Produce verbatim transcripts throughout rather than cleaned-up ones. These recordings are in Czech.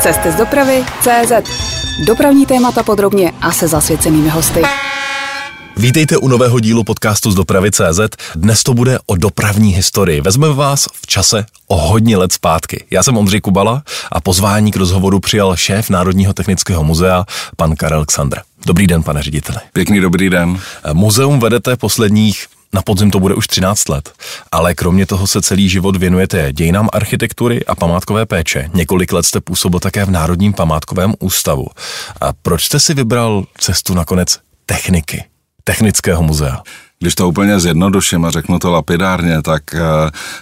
Cesty z dopravy C Z. Dopravní témata podrobně a se zasvěcenými hosty. Vítejte u nového dílu podcastu z dopravy C Z. Dnes to bude o dopravní historii. Vezmeme vás v čase o hodně let zpátky. Já jsem Ondřej Kubala a pozvání k rozhovoru přijal šéf Národního technického muzea, pan Karel Ksandr. Dobrý den, pane řediteli. Pěkný dobrý den. Muzeum vedete posledních, na podzim to bude už třináct let, ale kromě toho se celý život věnujete dějinám architektury a památkové péče. Několik let jste působil také v Národním památkovém ústavu. A proč jste si vybral cestu nakonec techniky? Technického muzea. Když to úplně zjednoduším a řeknu to lapidárně, tak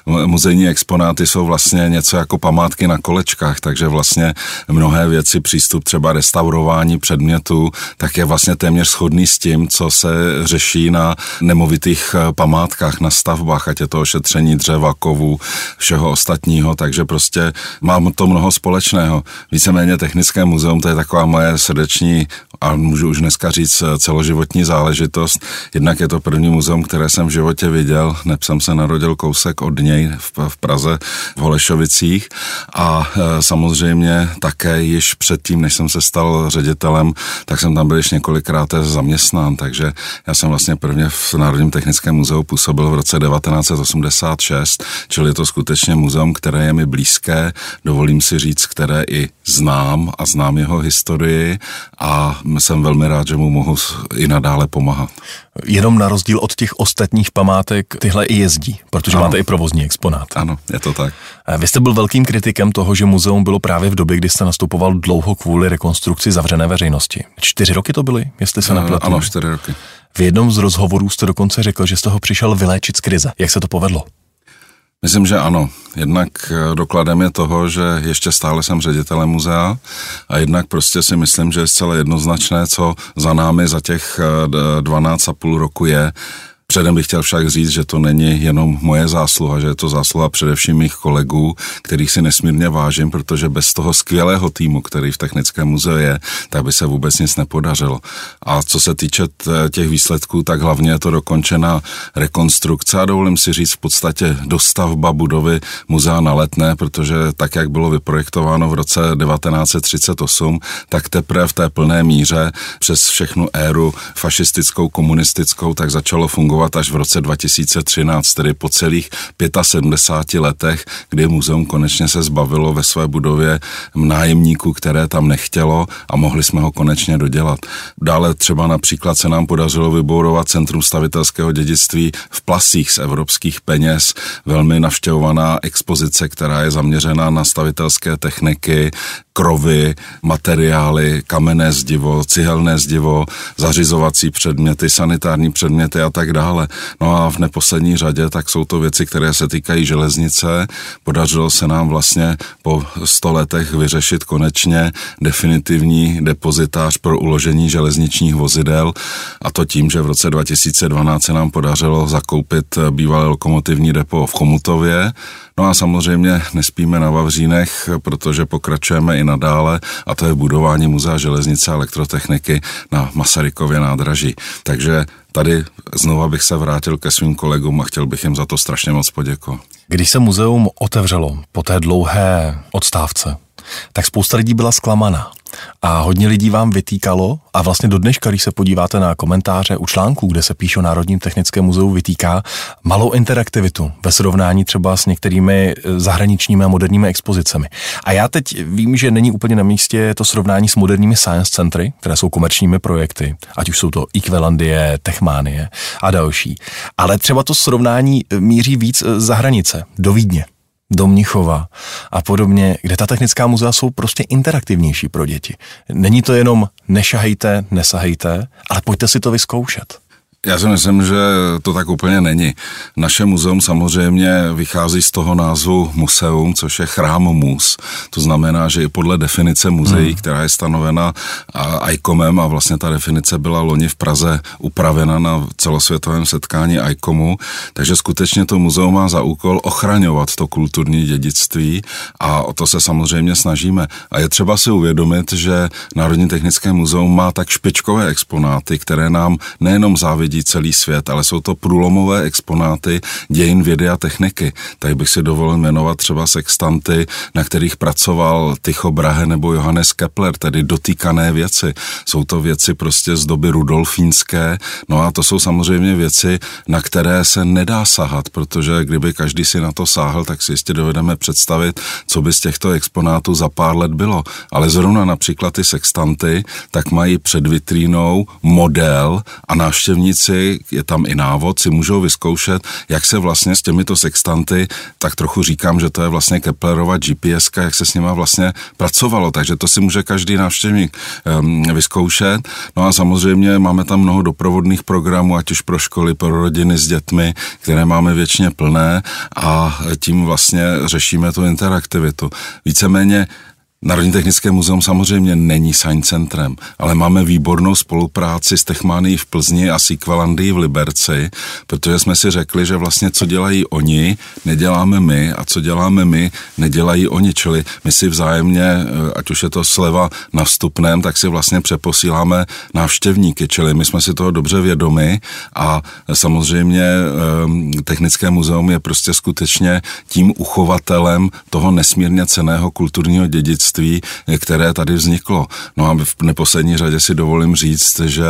muzejní exponáty jsou vlastně něco jako památky na kolečkách, takže vlastně mnohé věci, přístup třeba restaurování předmětů, tak je vlastně téměř shodný s tím, co se řeší na nemovitých památkách, na stavbách, ať je to ošetření dřeva, kovů, všeho ostatního, takže prostě mám to mnoho společného. Víceméně technické muzeum, to je taková moje srdeční a můžu už dneska říct celoživotní záležitost. Jednak je to první muzeum, které jsem v životě viděl, neb jsem se narodil kousek od něj v Praze, v Holešovicích a samozřejmě také již předtím, než jsem se stal ředitelem, tak jsem tam byl již několikrát zaměstnán, takže já jsem vlastně prvně v Národním technickém muzeu působil v roce devatenáct set osmdesát šest, čili je to skutečně muzeum, které je mi blízké, dovolím si říct, které i znám a znám jeho historii a jsem velmi rád, že mu mohu i nadále pomáhat. Jenom na rozdíl od těch ostatních památek, tyhle i jezdí, protože ano. Máte i provozní exponát. Ano, je to tak. Vy jste byl velkým kritikem toho, že muzeum bylo právě v době, kdy jste nastupoval dlouho kvůli rekonstrukci zavřené veřejnosti. Čtyři roky to byly, jestli se nepletu. Ano, čtyři roky. V jednom z rozhovorů jste dokonce řekl, že jste ho přišel vyléčit z krize. Jak se to povedlo? Myslím, že ano. Jednak dokladem je toho, že ještě stále jsem ředitelem muzea a jednak prostě si myslím, že je zcela jednoznačné, co za námi za těch dvanáct a půl roku je. Předem bych chtěl však říct, že to není jenom moje zásluha, že je to zásluha především mých kolegů, kterých si nesmírně vážím, protože bez toho skvělého týmu, který v Technickém muzeu je, tak by se vůbec nic nepodařilo. A co se týče těch výsledků, tak hlavně je to dokončená rekonstrukce a dovolím si říct v podstatě dostavba budovy muzea na Letné, protože tak, jak bylo vyprojektováno v roce devatenáct set třicet osm, tak teprve v té plné míře přes všechnu éru fašistickou, komunistickou, tak začalo fungovat až v roce dva tisíce třináct, tedy po celých sedmdesáti pěti letech, kdy muzeum konečně se zbavilo ve své budově nájemníků, které tam nechtělo a mohli jsme ho konečně dodělat. Dále třeba například se nám podařilo vybourovat Centrum stavitelského dědictví v Plasích z evropských peněz, velmi navštěvovaná expozice, která je zaměřená na stavitelské techniky, krovy, materiály, kamenné zdivo, cihelné zdivo, zařizovací předměty, sanitární předměty a tak dále. No a v neposlední řadě tak jsou to věci, které se týkají železnice. Podařilo se nám vlastně po sto letech vyřešit konečně definitivní depozitář pro uložení železničních vozidel a to tím, že v roce dva tisíce dvanáct se nám podařilo zakoupit bývalé lokomotivní depo v Chomutově. No a samozřejmě nespíme na vavřínech, protože pokračujeme i nadále a to je budování muzea železnice a elektrotechniky na Masarykově nádraží. Takže tady znova bych se vrátil ke svým kolegům a chtěl bych jim za to strašně moc poděkovat. Když se muzeum otevřelo po té dlouhé odstávce, tak spousta lidí byla zklamaná a hodně lidí vám vytýkalo a vlastně do dneška, když se podíváte na komentáře u článků, kde se píše o Národním technickém muzeu, vytýká malou interaktivitu ve srovnání třeba s některými zahraničními a moderními expozicemi. A já teď vím, že není úplně na místě to srovnání s moderními science centry, které jsou komerčními projekty, ať už jsou to Ikvelandie, Techmanie a další. Ale třeba to srovnání míří víc za hranice, do Vídně, do Mnichova a podobně, kde ta technická muzea jsou prostě interaktivnější pro děti. Není to jenom nešahejte, nesahejte, ale pojďte si to vyzkoušet. Já si myslím, že to tak úplně není. Naše muzeum samozřejmě vychází z toho názvu muzeum, což je chrám muz. To znamená, že i podle definice muzeí, hmm. která je stanovena ICOMem a vlastně ta definice byla loni v Praze upravena na celosvětovém setkání ICOMu, takže skutečně to muzeum má za úkol ochraňovat to kulturní dědictví a o to se samozřejmě snažíme. A je třeba si uvědomit, že Národní technické muzeum má tak špičkové exponáty, které nám nejenom závidí vidí celý svět, ale jsou to průlomové exponáty dějin vědy a techniky. Tady bych si dovolil jmenovat třeba sextanty, na kterých pracoval Tycho Brahe nebo Johannes Kepler, tedy dotýkané věci. Jsou to věci prostě z doby rudolfínské, no a to jsou samozřejmě věci, na které se nedá sahat, protože kdyby každý si na to sáhl, tak si jistě dovedeme představit, co by z těchto exponátů za pár let bylo. Ale zrovna například ty sextanty, tak mají před vitrínou model a návštěvníci, je tam i návod, si můžou vyzkoušet, jak se vlastně s těmito sextanty, tak trochu říkám, že to je vlastně Keplerova G P S ka, jak se s nima vlastně pracovalo, takže to si může každý návštěvník um, vyzkoušet. No a samozřejmě máme tam mnoho doprovodných programů, ať už pro školy, pro rodiny s dětmi, které máme věčně plné a tím vlastně řešíme tu interaktivitu. Víceméně Národní technické muzeum samozřejmě není science centrem, ale máme výbornou spolupráci s Techmánií v Plzni a Sequalandií v Liberci, protože jsme si řekli, že vlastně co dělají oni, neděláme my a co děláme my, nedělají oni, čili my si vzájemně, ať už je to sleva na vstupném, tak si vlastně přeposíláme návštěvníky, čili my jsme si toho dobře vědomi a samozřejmě Technické muzeum je prostě skutečně tím uchovatelem toho nesmírně cenného kulturního dědictví, které tady vzniklo. No a v neposlední řadě si dovolím říct, že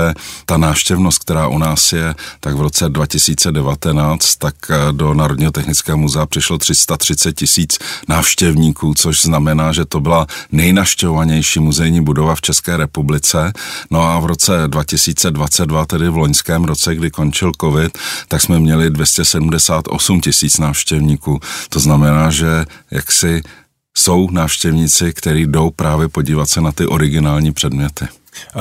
ta návštěvnost, která u nás je, tak v roce dva tisíce devatenáct, tak do Národního technického muzea přišlo tři sta třicet tisíc návštěvníků, což znamená, že to byla nejnavštěvovanější muzejní budova v České republice. No a v roce dva tisíce dvacet dva, tedy v loňském roce, kdy končil covid, tak jsme měli dvě stě sedmdesát osm tisíc návštěvníků. To znamená, že jaksi jsou návštěvníci, kteří jdou právě podívat se na ty originální předměty.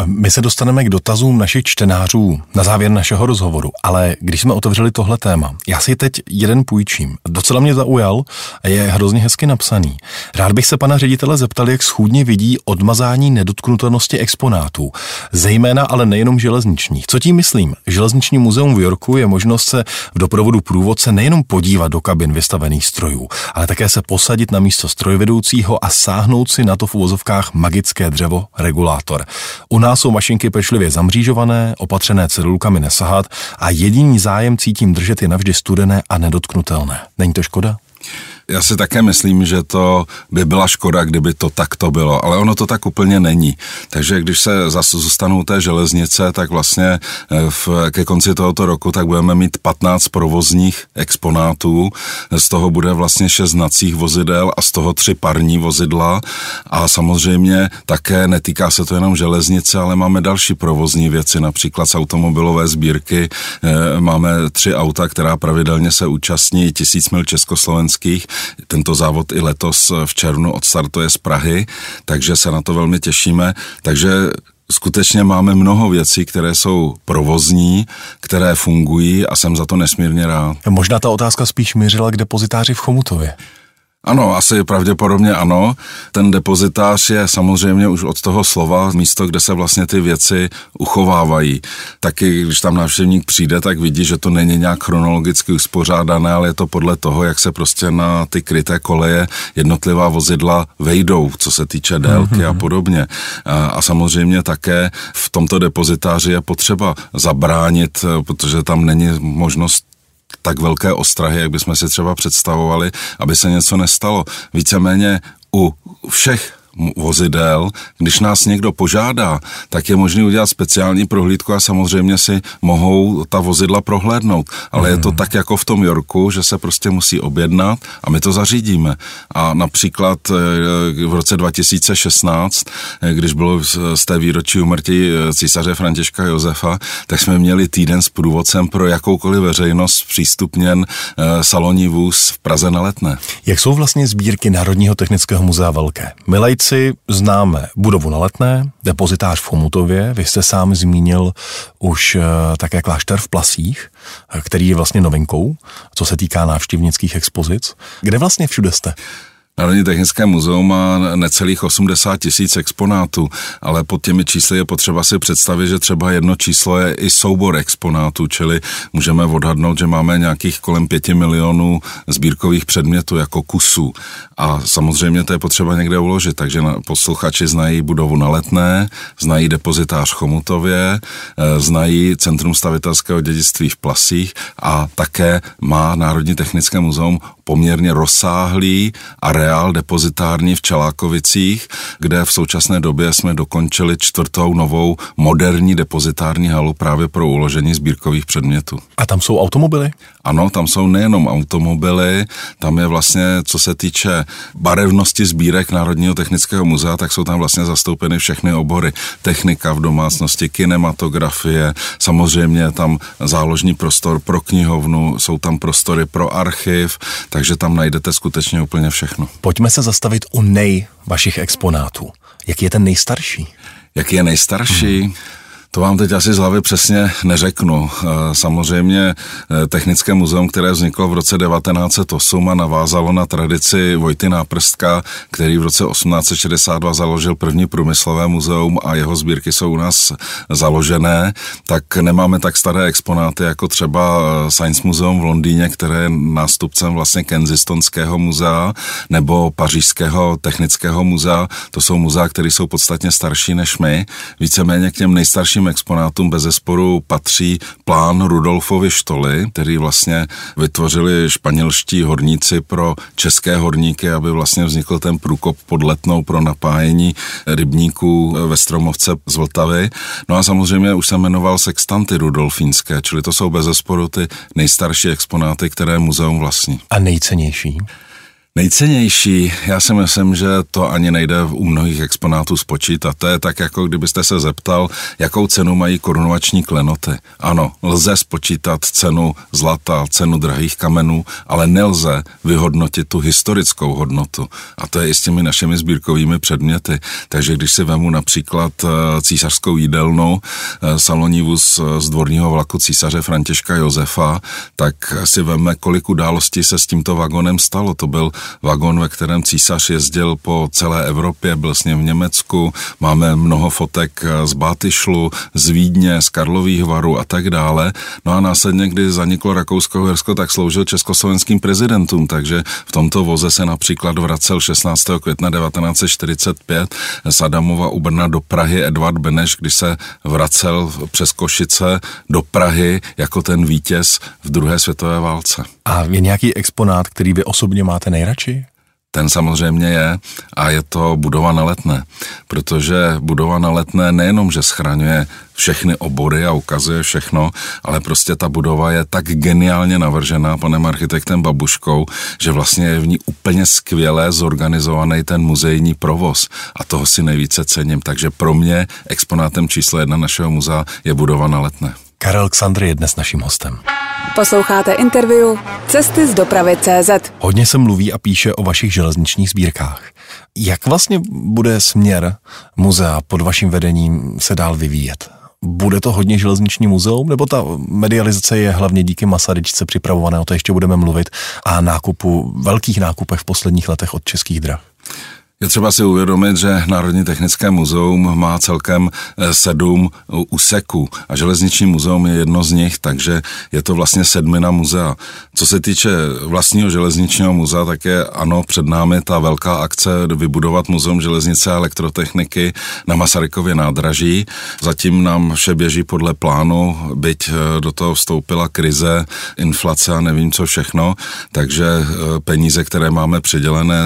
My se dostaneme k dotazům našich čtenářů na závěr našeho rozhovoru, ale když jsme otevřeli tohle téma, já si teď jeden půjčím. Docela mě zaujal a je hrozně hezky napsaný. Rád bych se pana ředitele zeptal, jak schůdně vidí odmazání nedotknutelnosti exponátů, zejména ale nejenom železničních. Co tím myslím? Železniční muzeum v Yorku je možnost se v doprovodu průvodce nejenom podívat do kabin vystavených strojů, ale také se posadit na místo strojvedoucího a sáhnout si na to v uvozovkách magické dřevo regulátor. U nás jsou mašinky pečlivě zamřížované, opatřené cedulkami nesahat a jediný zájem cítím držet je navždy studené a nedotknutelné. Není to škoda? Já si také myslím, že to by byla škoda, kdyby to takto bylo, ale ono to tak úplně není. Takže když se zůstanou té železnice, tak vlastně v, ke konci tohoto roku tak budeme mít patnáct provozních exponátů, z toho bude vlastně šest hnacích vozidel a z toho tři parní vozidla a samozřejmě také netýká se to jenom železnice, ale máme další provozní věci, například z automobilové sbírky máme tři auta, která pravidelně se účastní tisíc mil československých. Tento závod i letos v červnu odstartuje z Prahy, takže se na to velmi těšíme, takže skutečně máme mnoho věcí, které jsou provozní, které fungují a jsem za to nesmírně rád. Možná ta otázka spíš mířila k depozitáři v Chomutově. Ano, asi pravděpodobně ano. Ten depozitář je samozřejmě už od toho slova místo, kde se vlastně ty věci uchovávají. Taky, když tam návštěvník přijde, tak vidí, že to není nějak chronologicky uspořádané, ale je to podle toho, jak se prostě na ty kryté koleje jednotlivá vozidla vejdou, co se týče délky mm-hmm. a podobně. A, a samozřejmě také v tomto depozitáři je potřeba zabránit, protože tam není možnost tak velké ostrahy, jak bychom si třeba představovali, aby se něco nestalo. Víceméně u všech vozidel, když nás někdo požádá, tak je možné udělat speciální prohlídku a samozřejmě si mohou ta vozidla prohlédnout. Ale hmm. je to tak jako v tom Yorku, že se prostě musí objednat a my to zařídíme. A například v roce dva tisíce šestnáct, když bylo z té výročí úmrtí císaře Františka Josefa, tak jsme měli týden s průvodcem pro jakoukoliv veřejnost zpřístupněn salonní vůz v Praze na Letné. Jak jsou vlastně sbírky Národního technického muzea velké? Milej si známe budovu na Letné, depozitář v Chomutově, vy jste sám zmínil už také klášter v Plasích, který je vlastně novinkou, co se týká návštěvnických expozic. Kde vlastně všude jste? Národní technické muzeum má necelých osmdesát tisíc exponátů, ale pod těmi čísly je potřeba si představit, že třeba jedno číslo je i soubor exponátů, čili můžeme odhadnout, že máme nějakých kolem pěti milionů sbírkových předmětů jako kusů. A samozřejmě to je potřeba někde uložit, takže posluchači znají budovu na Letné, znají depozitář v Chomutově, znají Centrum stavitelského dědictví v Plasích a také má Národní technické muzeum poměrně rozsáhlý areál depozitární v Čelákovicích, kde v současné době jsme dokončili čtvrtou novou moderní depozitární halu právě pro uložení sbírkových předmětů. A tam jsou automobily? Ano, tam jsou nejenom automobily, tam je vlastně, co se týče barevnosti sbírek Národního technického muzea, tak jsou tam vlastně zastoupeny všechny obory. Technika v domácnosti, kinematografie, samozřejmě tam záložní prostor pro knihovnu, jsou tam prostory pro archiv, takže tam najdete skutečně úplně všechno. Pojďme se zastavit u nej vašich exponátů. Jaký je ten nejstarší? Jaký je nejstarší? Hmm. To vám teď asi z hlavy přesně neřeknu. Samozřejmě technické muzeum, které vzniklo v roce devatenáct set osm a navázalo na tradici Vojty Náprstka, který v roce osmnáct set šedesát dva založil první průmyslové muzeum a jeho sbírky jsou u nás založené, tak nemáme tak staré exponáty jako třeba Science Museum v Londýně, které je nástupcem vlastně Kensingtonského muzea nebo Pařížského technického muzea. To jsou muzea, které jsou podstatně starší než my. Víceméně k těm nejstarším exponátům bezesporu patří plán Rudolfovy štoly, který vlastně vytvořili španělští horníci pro české horníky, aby vlastně vznikl ten průkop pod Letnou pro napájení rybníků ve Stromovce z Vltavy. No a samozřejmě už jsem jmenoval sextanty rudolfínské, čili to jsou bezesporu ty nejstarší exponáty, které muzeum vlastní. A nejcennější? Nejcennější, já si myslím, že to ani nejde u mnohých exponátů spočítat. To je tak, jako kdybyste se zeptal, jakou cenu mají korunovační klenoty. Ano, lze spočítat cenu zlata, cenu drahých kamenů, ale nelze vyhodnotit tu historickou hodnotu. A to je i s těmi našimi sbírkovými předměty. Takže když si vemu například císařskou jídelnu, salonní vůz z dvorního vlaku císaře Františka Josefa, tak si veme, kolik událostí se s tímto vagonem stalo. To byl vagon, ve kterém císař jezdil po celé Evropě, byl s ním v Německu, máme mnoho fotek z Bátyšlu, z Vídně, z Karlových Varů a tak dále. No a následně, kdy zaniklo Rakousko-Uhersko, tak sloužil československým prezidentům, takže v tomto voze se například vracel šestnáctého května devatenáct set čtyřicet pět z Adamova u Brna do Prahy Edvard Beneš, když se vracel přes Košice do Prahy jako ten vítěz v druhé světové válce. A je nějaký exponát, který vy osobně máte nejradši? Ten samozřejmě je a je to budova na Letné, protože budova na Letné nejenom, že schraňuje všechny obory a ukazuje všechno, ale prostě ta budova je tak geniálně navržená panem architektem Babuškou, že vlastně je v ní úplně skvěle zorganizovaný ten muzejní provoz a toho si nejvíce cením, takže pro mě exponátem číslo jedna našeho muzea je budova na Letné. Karel Ksandr je dnes naším hostem. Posloucháte interview Cesty z dopravy tečka cé zet. Hodně se mluví a píše o vašich železničních sbírkách. Jak vlastně bude směr muzea pod vaším vedením se dál vyvíjet? Bude to hodně železniční muzeum, nebo ta medializace je hlavně díky Masaryčce připravované, o to ještě budeme mluvit, a nákupu, velkých nákupech v posledních letech od Českých drah? Je třeba si uvědomit, že Národní technické muzeum má celkem sedm úseků a železniční muzeum je jedno z nich, takže je to vlastně sedmina muzea. Co se týče vlastního železničního muzea, tak je ano, před námi ta velká akce vybudovat muzeum železnice a elektrotechniky na Masarykově nádraží. Zatím nám vše běží podle plánu, byť do toho vstoupila krize, inflace a nevím co všechno, takže peníze, které máme přidělené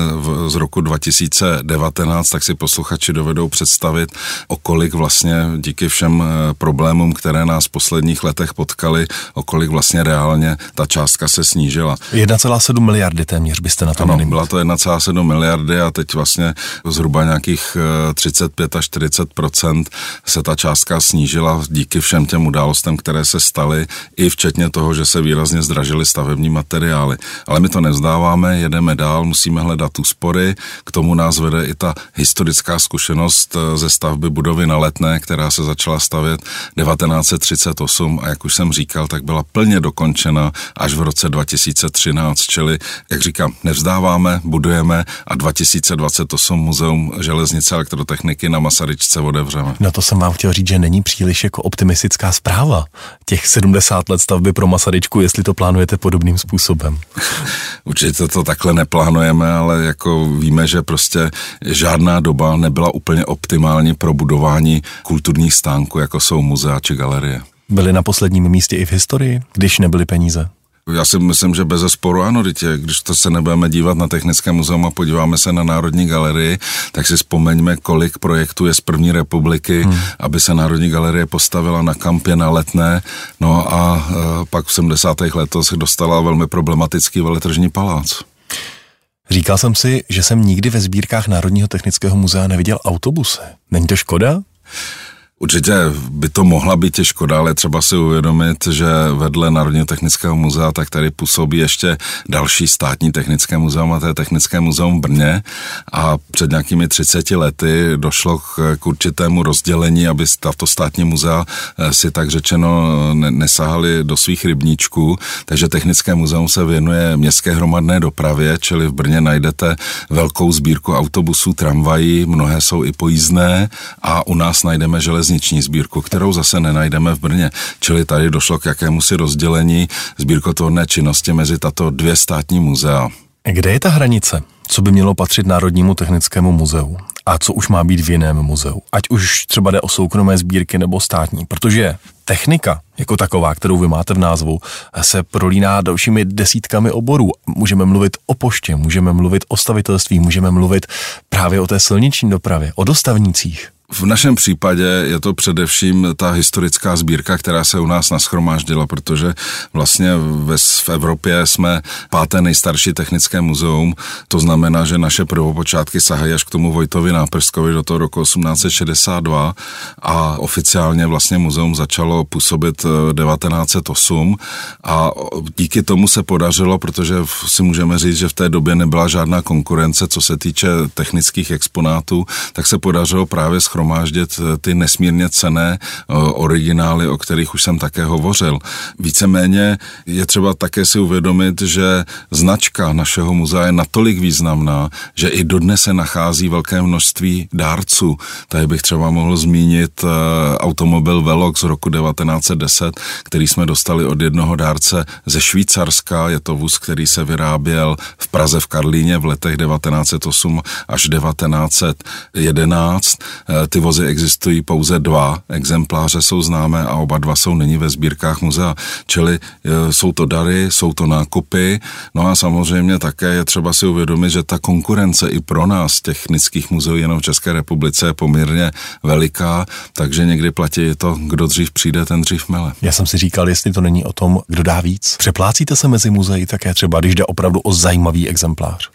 z roku dva tisíce devatenáct, tak si posluchači dovedou představit, o kolik vlastně díky všem problémům, které nás v posledních letech potkaly, o kolik vlastně reálně ta částka se snížila. jedna celá sedm miliardy téměř byste na to měli. Ano, byla to jedna celá sedm miliardy a teď vlastně zhruba nějakých třicet pět až čtyřicet procent se ta částka snížila díky všem těm událostem, které se staly, i včetně toho, že se výrazně zdražily stavební materiály. Ale my to nevzdáváme, jedeme dál, musíme hledat úspory, k tomu nás nás vede i ta historická zkušenost ze stavby budovy na Letné, která se začala stavět devatenáct set třicet osm a jak už jsem říkal, tak byla plně dokončena až v roce dva tisíce třináct, čili, jak říkám, nevzdáváme, budujeme a dva tisíce dvacet osm Muzeum železnice a elektrotechniky na Masaryčce otevřeme. No to jsem vám chtěl říct, že není příliš jako optimistická zpráva těch sedmdesát let stavby pro Masaryčku, jestli to plánujete podobným způsobem. Určitě to takhle neplánujeme, ale jako víme, že prostě žádná doba nebyla úplně optimální pro budování kulturních stánků, jako jsou muzea či galerie. Byly na posledním místě i v historii, když nebyly peníze? Já si myslím, že bezesporu ano, dítě, když to se nebudeme dívat na Technické muzeum a podíváme se na Národní galerii, tak si vzpomeňme, kolik projektů je z první republiky, hmm. aby se Národní galerie postavila na Kampě na Letné, no a e, pak v sedmdesátých letech dostala velmi problematický Veletržní palác. Říkal jsem si, že jsem nikdy ve sbírkách Národního technického muzea neviděl autobuse. Není to škoda? Určitě by to mohla být škoda, ale třeba si uvědomit, že vedle Národního technického muzea tak tady působí ještě další státní technické muzeum, a to je Technické muzeum v Brně. A před nějakými třiceti lety došlo k určitému rozdělení, aby tato státní muzea si tak řečeno nesahali do svých rybníčků. Takže Technické muzeum se věnuje městské hromadné dopravě, čili v Brně najdete velkou sbírku autobusů, tramvají, mnohé jsou i pojízdné a u nás najdeme železniční sbírku, kterou zase nenajdeme v Brně. Čili tady došlo k jakémusi rozdělení sbírkotvorné činnosti mezi tato dvě státní muzea. Kde je ta hranice? Co by mělo patřit Národnímu technickému muzeu? A co už má být v jiném muzeu? Ať už třeba jde o soukromé sbírky nebo státní. Protože technika jako taková, kterou vy máte v názvu, se prolíná dalšími desítkami oborů. Můžeme mluvit o poště, můžeme mluvit o stavitelství, můžeme mluvit právě o té silniční dopravě, o dostavnicích. V našem případě je to především ta historická sbírka, která se u nás nashromáždila, protože vlastně v Evropě jsme páté nejstarší technické muzeum, to znamená, že naše prvopočátky sahají až k tomu Vojtovi Náprskově do toho roku osmnáct set šedesát dva a oficiálně vlastně muzeum začalo působit devatenáct set osm a díky tomu se podařilo, protože si můžeme říct, že v té době nebyla žádná konkurence, co se týče technických exponátů, tak se podařilo právě shromáždět ty nesmírně cenné originály, o kterých už jsem také hovořil. Víceméně je třeba také si uvědomit, že značka našeho muzea je natolik významná, že i dodnes se nachází velké množství dárců. Tady bych třeba mohl zmínit automobil Velox z roku devatenáct set deset, který jsme dostali od jednoho dárce ze Švýcarska. Je to vůz, který se vyráběl v Praze v Karlíně v letech devatenáct set osm až devatenáct set jedenáct. Ty vozy existují pouze dva, exempláře jsou známé a oba dva jsou nyní ve sbírkách muzea. Čili jsou to dary, jsou to nákupy, no a samozřejmě také je třeba si uvědomit, že ta konkurence i pro nás technických muzeí jenom v České republice je poměrně veliká, takže někdy platí to, kdo dřív přijde, ten dřív mele. Já jsem si říkal, jestli to není o tom, kdo dá víc. Přeplácíte se mezi muzeí také třeba, když jde opravdu o zajímavý exemplář?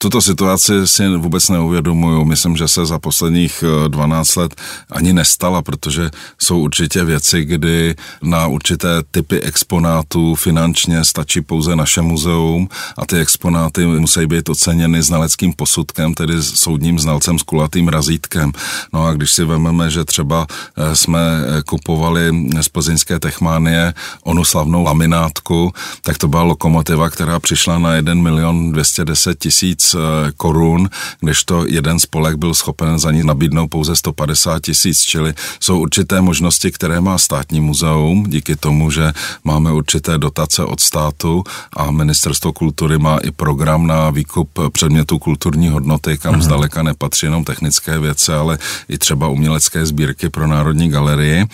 Tuto situaci si vůbec neuvědomuju. Myslím, že se za posledních dvanáct let ani nestala, protože jsou určitě věci, kdy na určité typy exponátů finančně stačí pouze naše muzeum a ty exponáty musí být oceněny znaleckým posudkem, tedy soudním znalcem s kulatým razítkem. No a když si vezmeme, že třeba jsme kupovali z plzeňské Techmánie onu slavnou laminátku, tak to byla lokomotiva, která přišla na jeden milion dvě stě deset tisíc korun, kdežto jeden spolek byl schopen za ní nabídnout pouze sto padesát tisíc, čili jsou určité možnosti, které má státní muzeum, díky tomu, že máme určité dotace od státu a Ministerstvo kultury má i program na výkup předmětů kulturní hodnoty, kam Aha. zdaleka nepatří jenom technické věci, ale i třeba umělecké sbírky pro Národní galerii.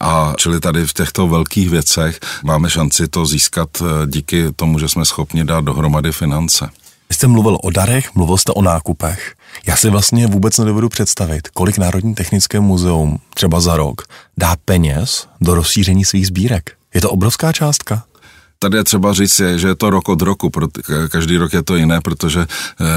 A čili tady v těchto velkých věcech máme šanci to získat díky tomu, že jsme schopni dát dohromady finance. Vy jste mluvil o darech, mluvil jste o nákupech. Já si vlastně vůbec nedovedu představit, kolik Národní technické muzeum třeba za rok dá peněz do rozšíření svých sbírek. Je to obrovská částka? tady je třeba říct, že je to rok od roku, každý rok je to jiné, protože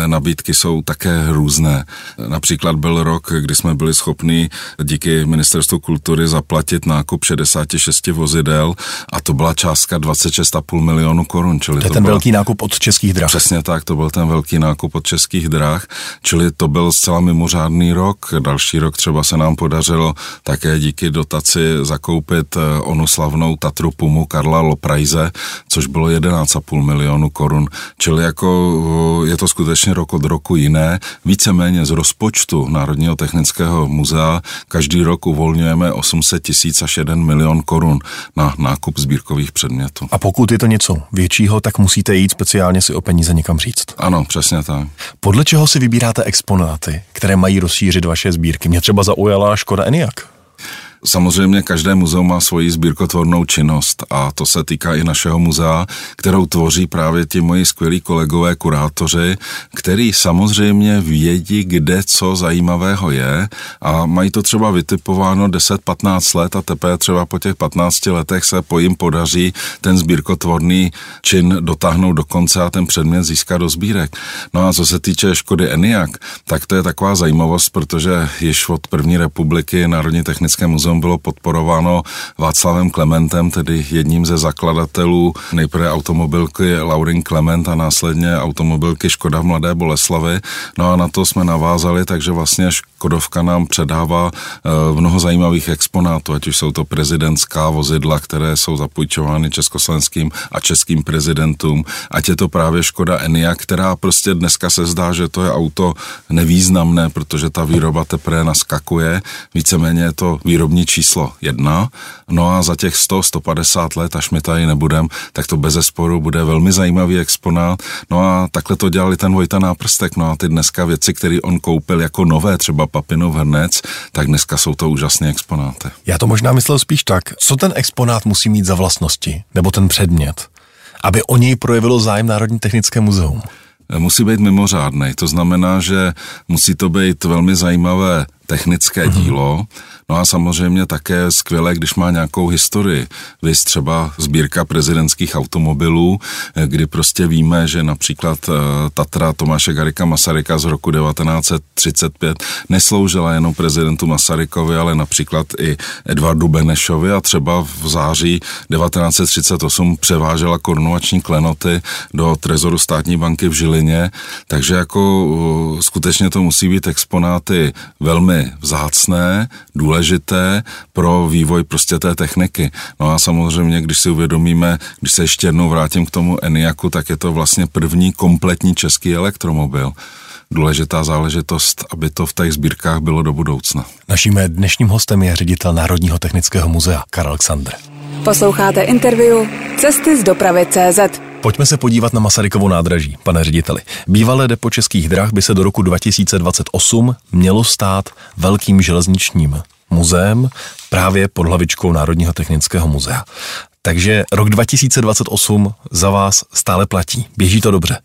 nabídky jsou také různé. Například byl rok, kdy jsme byli schopni díky Ministerstvu kultury zaplatit nákup šedesáti šesti vozidel a to byla částka dvacet šest celá pět milionu korun. To je to ten byl... velký nákup od Českých drah. Přesně tak, to byl ten velký nákup od Českých drah, čili to byl zcela mimořádný rok. Další rok třeba se nám podařilo také díky dotaci zakoupit onu slavnou Tatru Pumu Karla Loprajze, což bylo jedenáct celá pět milionu korun. Čili jako je to skutečně rok od roku jiné. Víceméně z rozpočtu Národního technického muzea každý rok uvolňujeme osm set tisíc až jeden milion korun na nákup sbírkových předmětů. A pokud je to něco většího, tak musíte jít speciálně si o peníze někam říct. Ano, přesně tak. Podle čeho si vybíráte exponáty, které mají rozšířit vaše sbírky? Mě třeba zaujala Škoda Enyaq. Samozřejmě každé muzeum má svoji sbírkotvornou činnost a to se týká i našeho muzea, kterou tvoří právě ti moji skvělí kolegové kurátoři, který samozřejmě vědí, kde co zajímavého je a mají to třeba vytipováno deset patnáct let a teprve třeba po těch patnácti letech se po jim podaří ten sbírkotvorný čin dotáhnout do konce a ten předmět získat do sbírek. No a co se týče Škody Enyaq, tak to je taková zajímavost, protože již od první republiky Národní technické muzeum bylo podporováno Václavem Klementem, tedy jedním ze zakladatelů nejprve automobilky Laurin Klement a následně automobilky Škoda v Mladé Boleslavi. No a na to jsme navázali, takže vlastně Škodovka nám předává mnoho zajímavých exponátů, ať už jsou to prezidentská vozidla, které jsou zapůjčovány československým a českým prezidentům, ať je to právě Škoda Enyaq, která prostě dneska se zdá, že to je auto nevýznamné, protože ta výroba teprve naskakuje, víceméně je to výrobní číslo jedna, no a za těch sto až sto padesát let, až my tady nebudem, tak to bezesporu bude velmi zajímavý exponát, no a takhle to dělali ten Vojta Náprstek, no a ty dneska věci, které on koupil jako nové, třeba Papinův hrnec, tak dneska jsou to úžasné exponáty. Já to možná myslel spíš tak, co ten exponát musí mít za vlastnosti, nebo ten předmět, aby o něj projevilo zájem Národní technické muzeum? Musí být mimořádnej, to znamená, že musí to být velmi zajímavé technické dílo, no a samozřejmě také skvělé, když má nějakou historii. Viz třeba sbírka prezidentských automobilů, kdy prostě víme, že například Tatra Tomáše Garrigua Masaryka z roku devatenáct set třicet pět nesloužila jenom prezidentu Masarykovi, ale například i Edvardu Benešovi a třeba v září devatenáct set třicet osm převážela korunovační klenoty do trezoru Státní banky v Žilině, takže jako skutečně to musí být exponáty velmi vzácné, důležité pro vývoj prostě té techniky. No a samozřejmě, když si uvědomíme, když se ještě jednou vrátím k tomu Enyaqu, tak je to vlastně první kompletní český elektromobil. Důležitá záležitost, aby to v těch sbírkách bylo do budoucna. Naším dnešním hostem je ředitel Národního technického muzea Karel Ksandr. Posloucháte interview Cesty z dopravy tečka cé zet. Pojďme se podívat na Masarykovo nádraží, pane řediteli. Bývalé depo Českých drah by se do roku dva tisíce dvacet osm mělo stát velkým železničním muzeem právě pod hlavičkou Národního technického muzea. Takže rok dva tisíce dvacet osm za vás stále platí. Běží to dobře?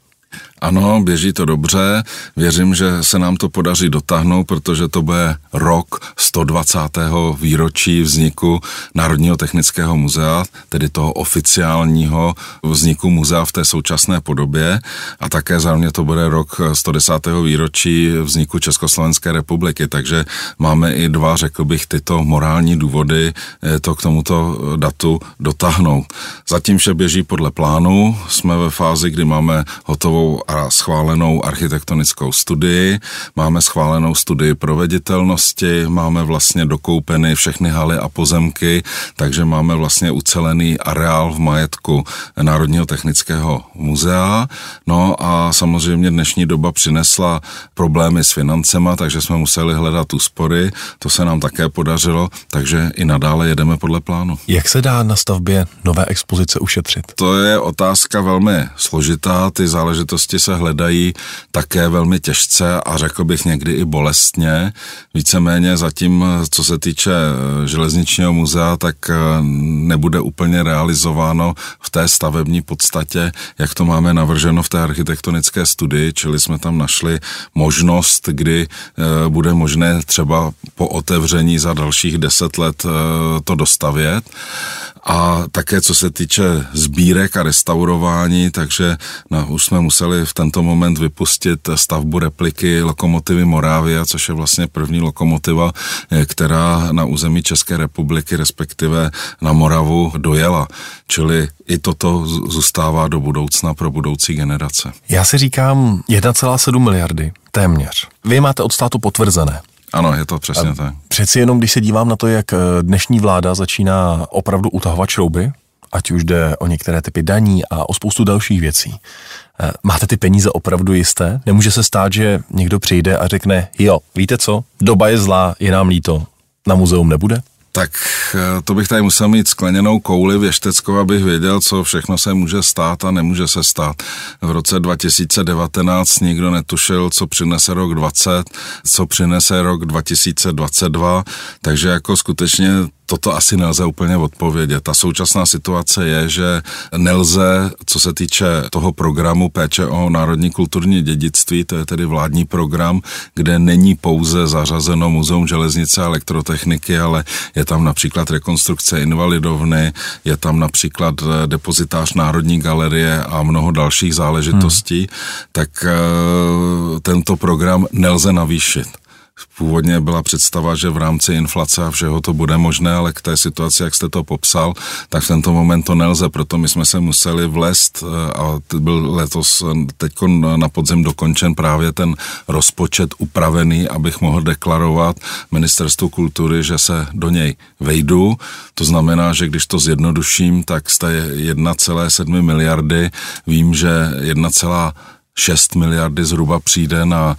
Ano, běží to dobře. Věřím, že se nám to podaří dotáhnout, protože to bude rok sto dvacátého výročí vzniku Národního technického muzea, tedy toho oficiálního vzniku muzea v té současné podobě. A také zároveň to bude rok sto desátého výročí vzniku Československé republiky. Takže máme i dva, řekl bych, tyto morální důvody to k tomuto datu dotáhnout. Zatím vše běží podle plánu. Jsme ve fázi, kdy máme hotovou a schválenou architektonickou studii, máme schválenou studii proveditelnosti, máme vlastně dokoupeny všechny haly a pozemky, takže máme vlastně ucelený areál v majetku Národního technického muzea. No a samozřejmě dnešní doba přinesla problémy s financema, takže jsme museli hledat úspory, to se nám také podařilo, takže i nadále jedeme podle plánu. Jak se dá na stavbě nové expozice ušetřit? To je otázka velmi složitá, ty záležitosti se hledají také velmi těžce a řekl bych někdy i bolestně. Víceméně zatím, co se týče železničního muzea, tak nebude úplně realizováno v té stavební podstatě, jak to máme navrženo v té architektonické studii, čili jsme tam našli možnost, kdy bude možné třeba po otevření za dalších deset let to dostavět. a také co se týče sbírek a restaurování, takže no, už jsme museli v tento moment vypustit stavbu repliky lokomotivy Moravia, což je vlastně první lokomotiva, která na území České republiky, respektive na Moravu dojela. Čili i toto zůstává do budoucna pro budoucí generace. Já si říkám jedna celá sedm miliardy, téměř. Vy máte od státu potvrzené. Ano, je to přesně a tak. Přeci jenom, když se dívám na to, jak dnešní vláda začíná opravdu utahovat šrouby, ať už jde o některé typy daní a o spoustu dalších věcí. Máte ty peníze opravdu jisté? Nemůže se stát, že někdo přijde a řekne, jo, víte co, doba je zlá, je nám líto, na muzeum nebude? Tak to bych tady musel mít skleněnou kouli věšteckou, abych věděl, co všechno se může stát a nemůže se stát. V roce dva tisíce devatenáct nikdo netušil, co přinese rok dvacet, co přinese rok dva tisíce dvacet dva, takže jako skutečně toto asi nelze úplně odpovědět. Ta současná situace je, že nelze, co se týče toho programu péče o národní kulturní dědictví, to je tedy vládní program, kde není pouze zařazeno Muzeum železnice a elektrotechniky, ale je tam například rekonstrukce invalidovny, je tam například depozitář Národní galerie a mnoho dalších záležitostí, hmm. tak tento program nelze navýšit. Původně byla představa, že v rámci inflace a všeho to bude možné, ale k té situaci, jak jste to popsal, tak v tento moment to nelze, proto my jsme se museli vlézt a byl letos teď na podzim dokončen právě ten rozpočet upravený, abych mohl deklarovat Ministerstvu kultury, že se do něj vejdu. To znamená, že když to zjednoduším, tak z té jedna celá sedm miliardy vím, že jedna celá šest miliardy zhruba přijde na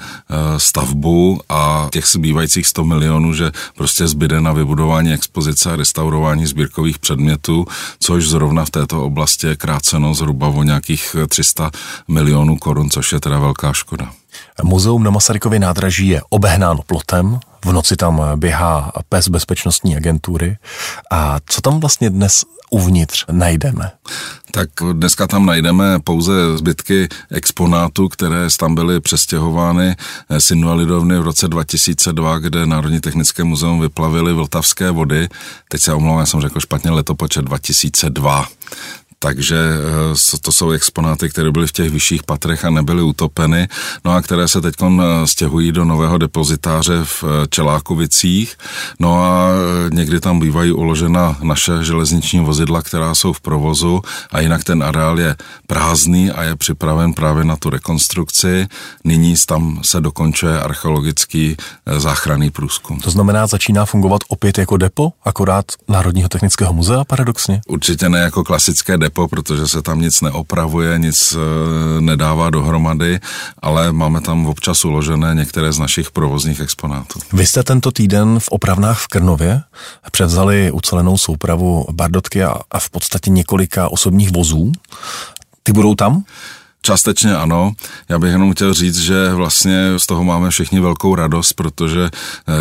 stavbu a těch zbývajících sto milionů, že prostě zbyde na vybudování expozice a restaurování sbírkových předmětů, což zrovna v této oblasti je kráceno zhruba o nějakých tři sta milionů korun, což je teda velká škoda. Muzeum na Masarykově nádraží je obehnáno plotem, v noci tam běhá pes bezpečnostní agentury. A co tam vlastně dnes uvnitř najdeme? Tak dneska tam najdeme pouze zbytky exponátů, které tam byly přestěhovány z invalidovny v roce dva tisíce dva, kde Národní technické muzeum vyplavili vltavské vody. Teď se omlouvám, já jsem řekl špatně letopočet dva tisíce dva. Takže to jsou exponáty, které byly v těch vyšších patrech a nebyly utopeny, no a které se teď stěhují do nového depozitáře v Čelákovicích, no a někdy tam bývají uložena naše železniční vozidla, která jsou v provozu a jinak ten areál je prázdný a je připraven právě na tu rekonstrukci. Nyní tam se dokončuje archeologický záchranný průzkum. To znamená, začíná fungovat opět jako depo, akorát Národního technického muzea paradoxně? Určitě ne jako klasické depo, protože se tam nic neopravuje, nic nedává dohromady, ale máme tam občas uložené některé z našich provozních exponátů. Vy jste tento týden v opravnách v Krnově převzali ucelenou soupravu bardotky a, a v podstatě několika osobních vozů. Ty budou tam? Částečně ano. Já bych jenom chtěl říct, že vlastně z toho máme všichni velkou radost, protože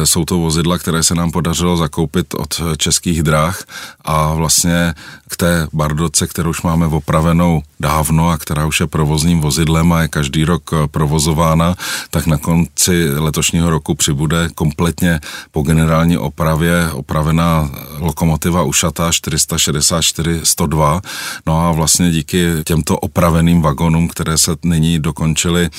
jsou to vozidla, které se nám podařilo zakoupit od Českých drah a vlastně k té bardotce, kterou už máme opravenou dávno a která už je provozním vozidlem a je každý rok provozována, tak na konci letošního roku přibude kompletně po generální opravě opravená lokomotiva ušatá čtyři sta šedesát čtyři sto dva. No a vlastně díky těmto opraveným vagonům, které se nyní dokončily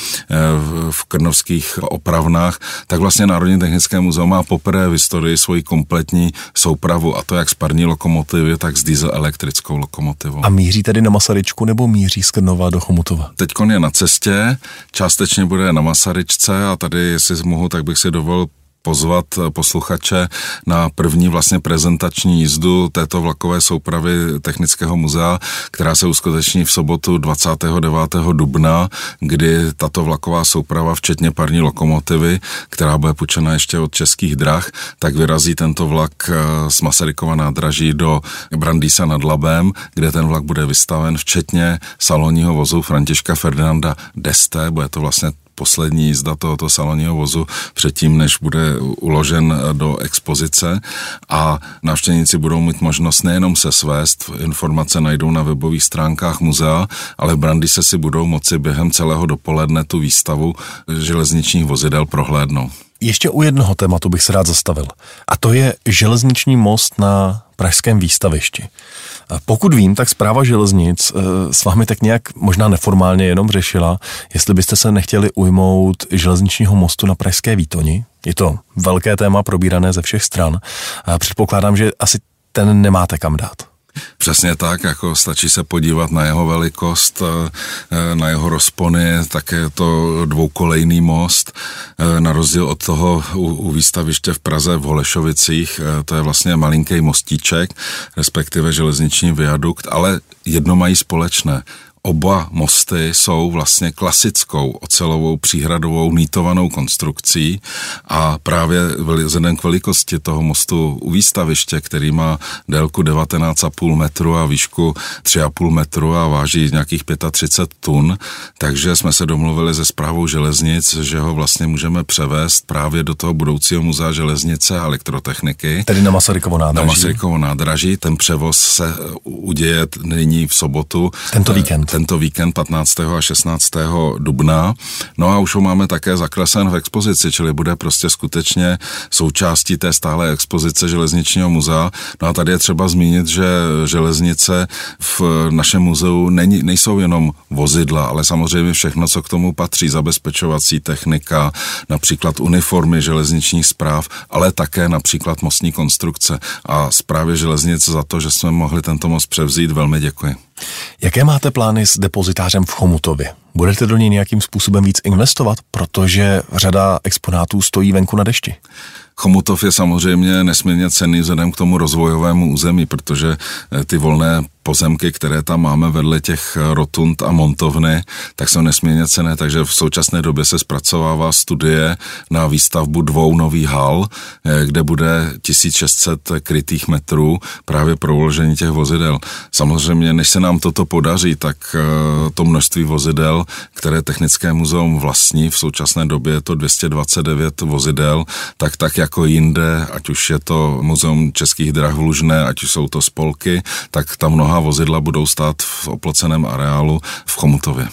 v krnovských opravnách, tak vlastně Národní technické muzeum má poprvé v historii svoji kompletní soupravu, a to jak z parní lokomotivy, tak s dieselelektrickou lokomotivou. A míří tedy na Masaryčku, nebo míří z Krnova do Chomutova? Teďkon je na cestě, částečně bude na Masaryčce a tady, jestli mohu, tak bych si dovolil pozvat posluchače na první vlastně prezentační jízdu této vlakové soupravy Technického muzea, která se uskuteční v sobotu dvacátého devátého dubna, kdy tato vlaková souprava, včetně parní lokomotivy, která bude půjčena ještě od Českých drah, tak vyrazí tento vlak z Masarykova nádraží do Brandýsa nad Labem, kde ten vlak bude vystaven, včetně salonního vozu Františka Ferdinanda d'Este. Bude to vlastně poslední jízda tohoto salonního vozu předtím, než bude uložen do expozice, a návštěvníci budou mít možnost nejenom se svést, informace najdou na webových stránkách muzea, ale v Brandýse si budou moci během celého dopoledne tu výstavu železničních vozidel prohlédnout. Ještě u jednoho tématu bych se rád zastavil, a to je železniční most na pražském výstavišti. Pokud vím, tak Správa železnic s vámi tak nějak možná neformálně jenom řešila, jestli byste se nechtěli ujmout železničního mostu na pražské Výtoni. Je to velké téma probírané ze všech stran. Předpokládám, že asi ten nemáte kam dát. Přesně tak, jako stačí se podívat na jeho velikost, na jeho rozpony, tak je to dvoukolejný most, na rozdíl od toho u, u výstaviště v Praze v Holešovicích, to je vlastně malinký mostíček, respektive železniční viadukt, ale jedno mají společné. Oba mosty jsou vlastně klasickou ocelovou příhradovou nýtovanou konstrukcí a právě vzhledem k velikosti toho mostu u výstaviště, který má délku devatenáct celá pět metru a výšku tři celá pět metru a váží nějakých třicet pět tun, takže jsme se domluvili se Správou železnic, že ho vlastně můžeme převést právě do toho budoucího muzea železnice a elektrotechniky. Tedy na Masarykovo nádraží. Na Masarykovo nádraží, ten převoz se uděje nyní v sobotu. Tento víkend. Tento víkend patnáctého a šestnáctého dubna. No a už ho máme také zaklesen v expozici, čili bude prostě skutečně součástí té stále expozice železničního muzea. No a tady je třeba zmínit, že železnice v našem muzeu není, nejsou jenom vozidla, ale samozřejmě všechno, co k tomu patří, zabezpečovací technika, například uniformy železničních správ, ale také například mostní konstrukce. A Správě železnic za to, že jsme mohli tento most převzít, velmi děkuji. Jaké máte plány s depozitářem v Chomutově? Budete do něj nějakým způsobem víc investovat, protože řada exponátů stojí venku na dešti? Chomutov je samozřejmě nesmírně cenný vzhledem k tomu rozvojovému území, protože ty volné pozemky, které tam máme vedle těch rotund a montovny, tak jsou nesmírně cenné, takže v současné době se zpracovává studie na výstavbu dvou nových hal, kde bude tisíc šest set krytých metrů právě pro uložení těch vozidel. Samozřejmě, než se nám toto podaří, tak to množství vozidel, které Technické muzeum vlastní, v současné době je to dvě stě dvacet devět vozidel, tak tak jako jinde, ať už je to Muzeum českých drah v Lužné, ať už jsou to spolky, tak ta mnoha vozidla budou stát v oploceném areálu v Chomutově.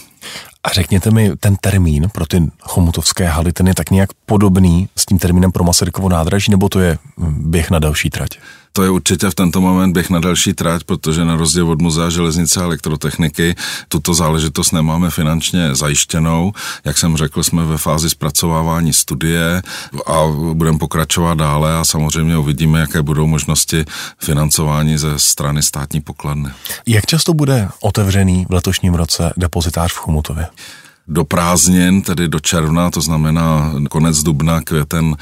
A řekněte mi, ten termín pro ty chomutovské haly, ten je tak nějak podobný s tím termínem pro Masarykovo nádraží, nebo to je běh na další trať? To je určitě v tento moment běh na další trať, protože na rozdíl od Muzea železnice a elektrotechniky tuto záležitost nemáme finančně zajištěnou. Jak jsem řekl, jsme ve fázi zpracovávání studie a budeme pokračovat dále a samozřejmě uvidíme, jaké budou možnosti financování ze strany státní pokladny. Jak často bude otevřený v letošním roce depozitář v Chomutově? Do prázdnin, tedy do června, to znamená konec dubna, květen,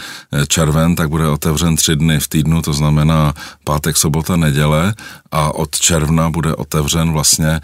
červen, tak bude otevřen tři dny v týdnu, to znamená pátek, sobota, neděle a od června bude otevřen vlastně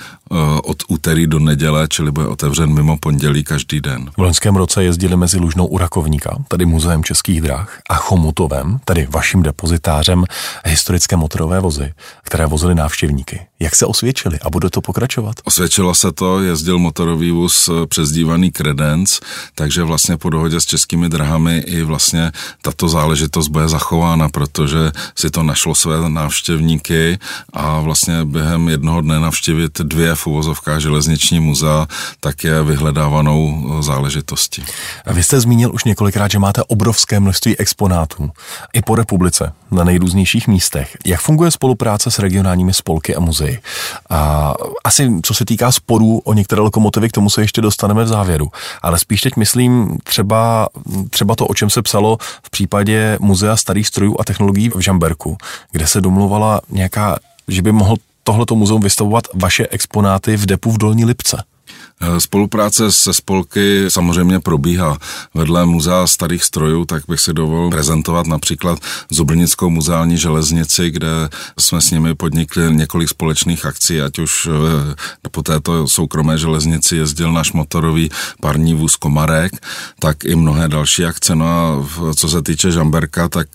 od úterý do neděle, čili bude otevřen mimo pondělí každý den. V loňském roce jezdili mezi Lužnou u Rakovníka, tedy Muzeem českých drah, a Chomutovem, tedy vaším depozitářem, historické motorové vozy, které vozily návštěvníky. Jak se osvědčili a bude to pokračovat? Osvědčilo se to, jezdil motorový vůz přezdívaný Kredenc, takže vlastně po dohodě s Českými drahami i vlastně tato záležitost bude zachována, protože si to našlo své návštěvníky a vlastně během jednoho dne navštívit dvě v uvozovkách železniční muzea, tak je vyhledávanou záležitostí. A vy jste zmínil už několikrát, že máte obrovské množství exponátů i po republice, na nejrůznějších místech. Jak funguje spolupráce s regionálními spolky a muzeji? A asi co se týká sporů o některé lokomotivy, k tomu se ještě dostaneme v závěru. Ale spíš teď myslím třeba, třeba to, o čem se psalo v případě Muzea starých strojů a technologií v Žamberku, kde se domluvala nějaká, že by mohl tohleto muzeum vystavovat vaše exponáty v depu v Dolní Lipce. Spolupráce se spolky samozřejmě probíhá. Vedle Muzea starých strojů, tak bych si dovolil prezentovat například Zubrnickou muzeální železnici, kde jsme s nimi podnikli několik společných akcí, ať už po této soukromé železnici jezdil náš motorový parní vůz Komarek, tak i mnohé další akce. No a co se týče Žamberka, tak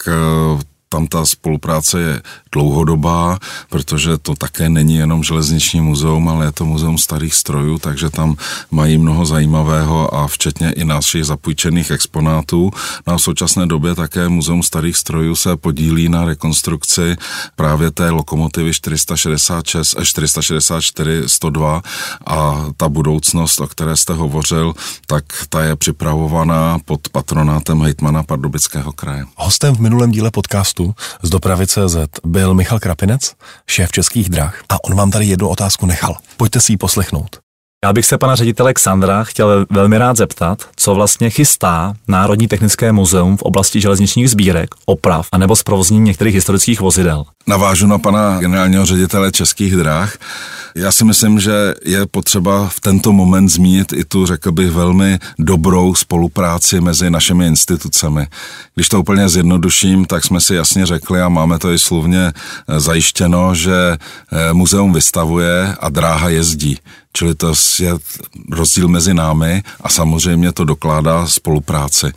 tam ta spolupráce je dlouhodobá, protože to také není jenom železniční muzeum, ale je to muzeum starých strojů, takže tam mají mnoho zajímavého a včetně i našich zapůjčených exponátů. No a v současné době také muzeum starých strojů se podílí na rekonstrukci právě té lokomotivy čtyři šedesát šest, čtyři šedesát čtyři sto dva a ta budoucnost, o které jste hovořil, tak ta je připravovaná pod patronátem hejtmana Pardubického kraje. Hostem v minulém díle podcastu hostu z dopravy tečka cé zet byl Michal Krapinec, šéf Českých drah, a on vám tady jednu otázku nechal. Pojďte si ji poslechnout. Já bych se pana ředitele Xandra chtěl velmi rád zeptat, co vlastně chystá Národní technické muzeum v oblasti železničních sbírek, oprav anebo zprovoznění některých historických vozidel. Navážu na pana generálního ředitele Českých drah. Já si myslím, že je potřeba v tento moment zmínit i tu, řekl bych, velmi dobrou spolupráci mezi našimi institucemi. Když to úplně zjednoduším, tak jsme si jasně řekli a máme to i slovně zajištěno, že muzeum vystavuje a dráha jezdí. Čili to je rozdíl mezi námi a samozřejmě to dokládá spolupráci.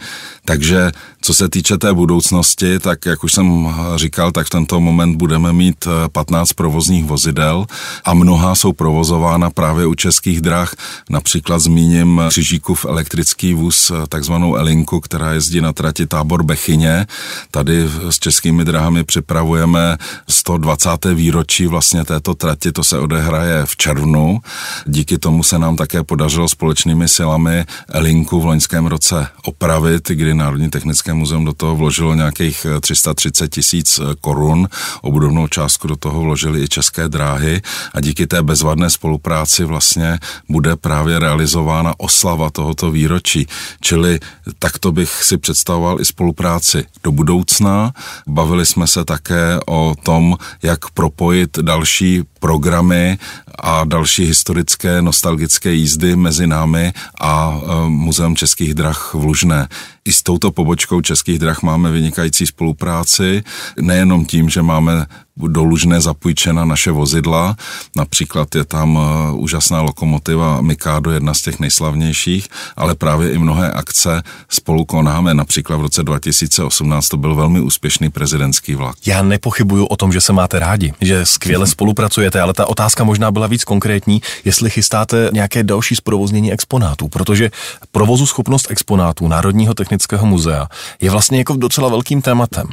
Takže co se týče té budoucnosti, tak jak už jsem říkal, tak v tento moment budeme mít patnáct provozních vozidel a mnoha jsou provozována právě u Českých drah. Například zmíním Křižíkův elektrický vůz, takzvanou Elinku, která jezdí na trati Tábor-Bechyně. Tady s Českými drahami připravujeme sto dvacáté výročí vlastně této trati, to se odehraje v červnu. Díky tomu se nám také podařilo společnými silami Elinku v loňském roce opravit, kdy Národní technické muzeum do toho vložilo nějakých tři sta třicet tisíc korun. Obdobnou částku do toho vložili i České dráhy a díky té bezvadné spolupráci vlastně bude právě realizována oslava tohoto výročí. Čili takto bych si představoval i spolupráci do budoucna. Bavili jsme se také o tom, jak propojit další programy a další historické, nostalgické jízdy mezi námi a Muzeum Českých drah v Lužné. I s touto pobočkou Českých drah máme vynikající spolupráci, nejenom tím, že máme do Lužné zapůjčena naše vozidla, například je tam úžasná lokomotiva Mikado, jedna z těch nejslavnějších, ale právě i mnohé akce spolu konáme, například v roce dva tisíce osmnáct to byl velmi úspěšný prezidentský vlak. Já nepochybuju o tom, že se máte rádi, že skvěle spolupracujete, ale ta otázka možná byla víc konkrétní, jestli chystáte nějaké další zprovoznění exponátů, protože provozuschopnost exponátů Národního technického muzea je vlastně jako docela velkým tématem.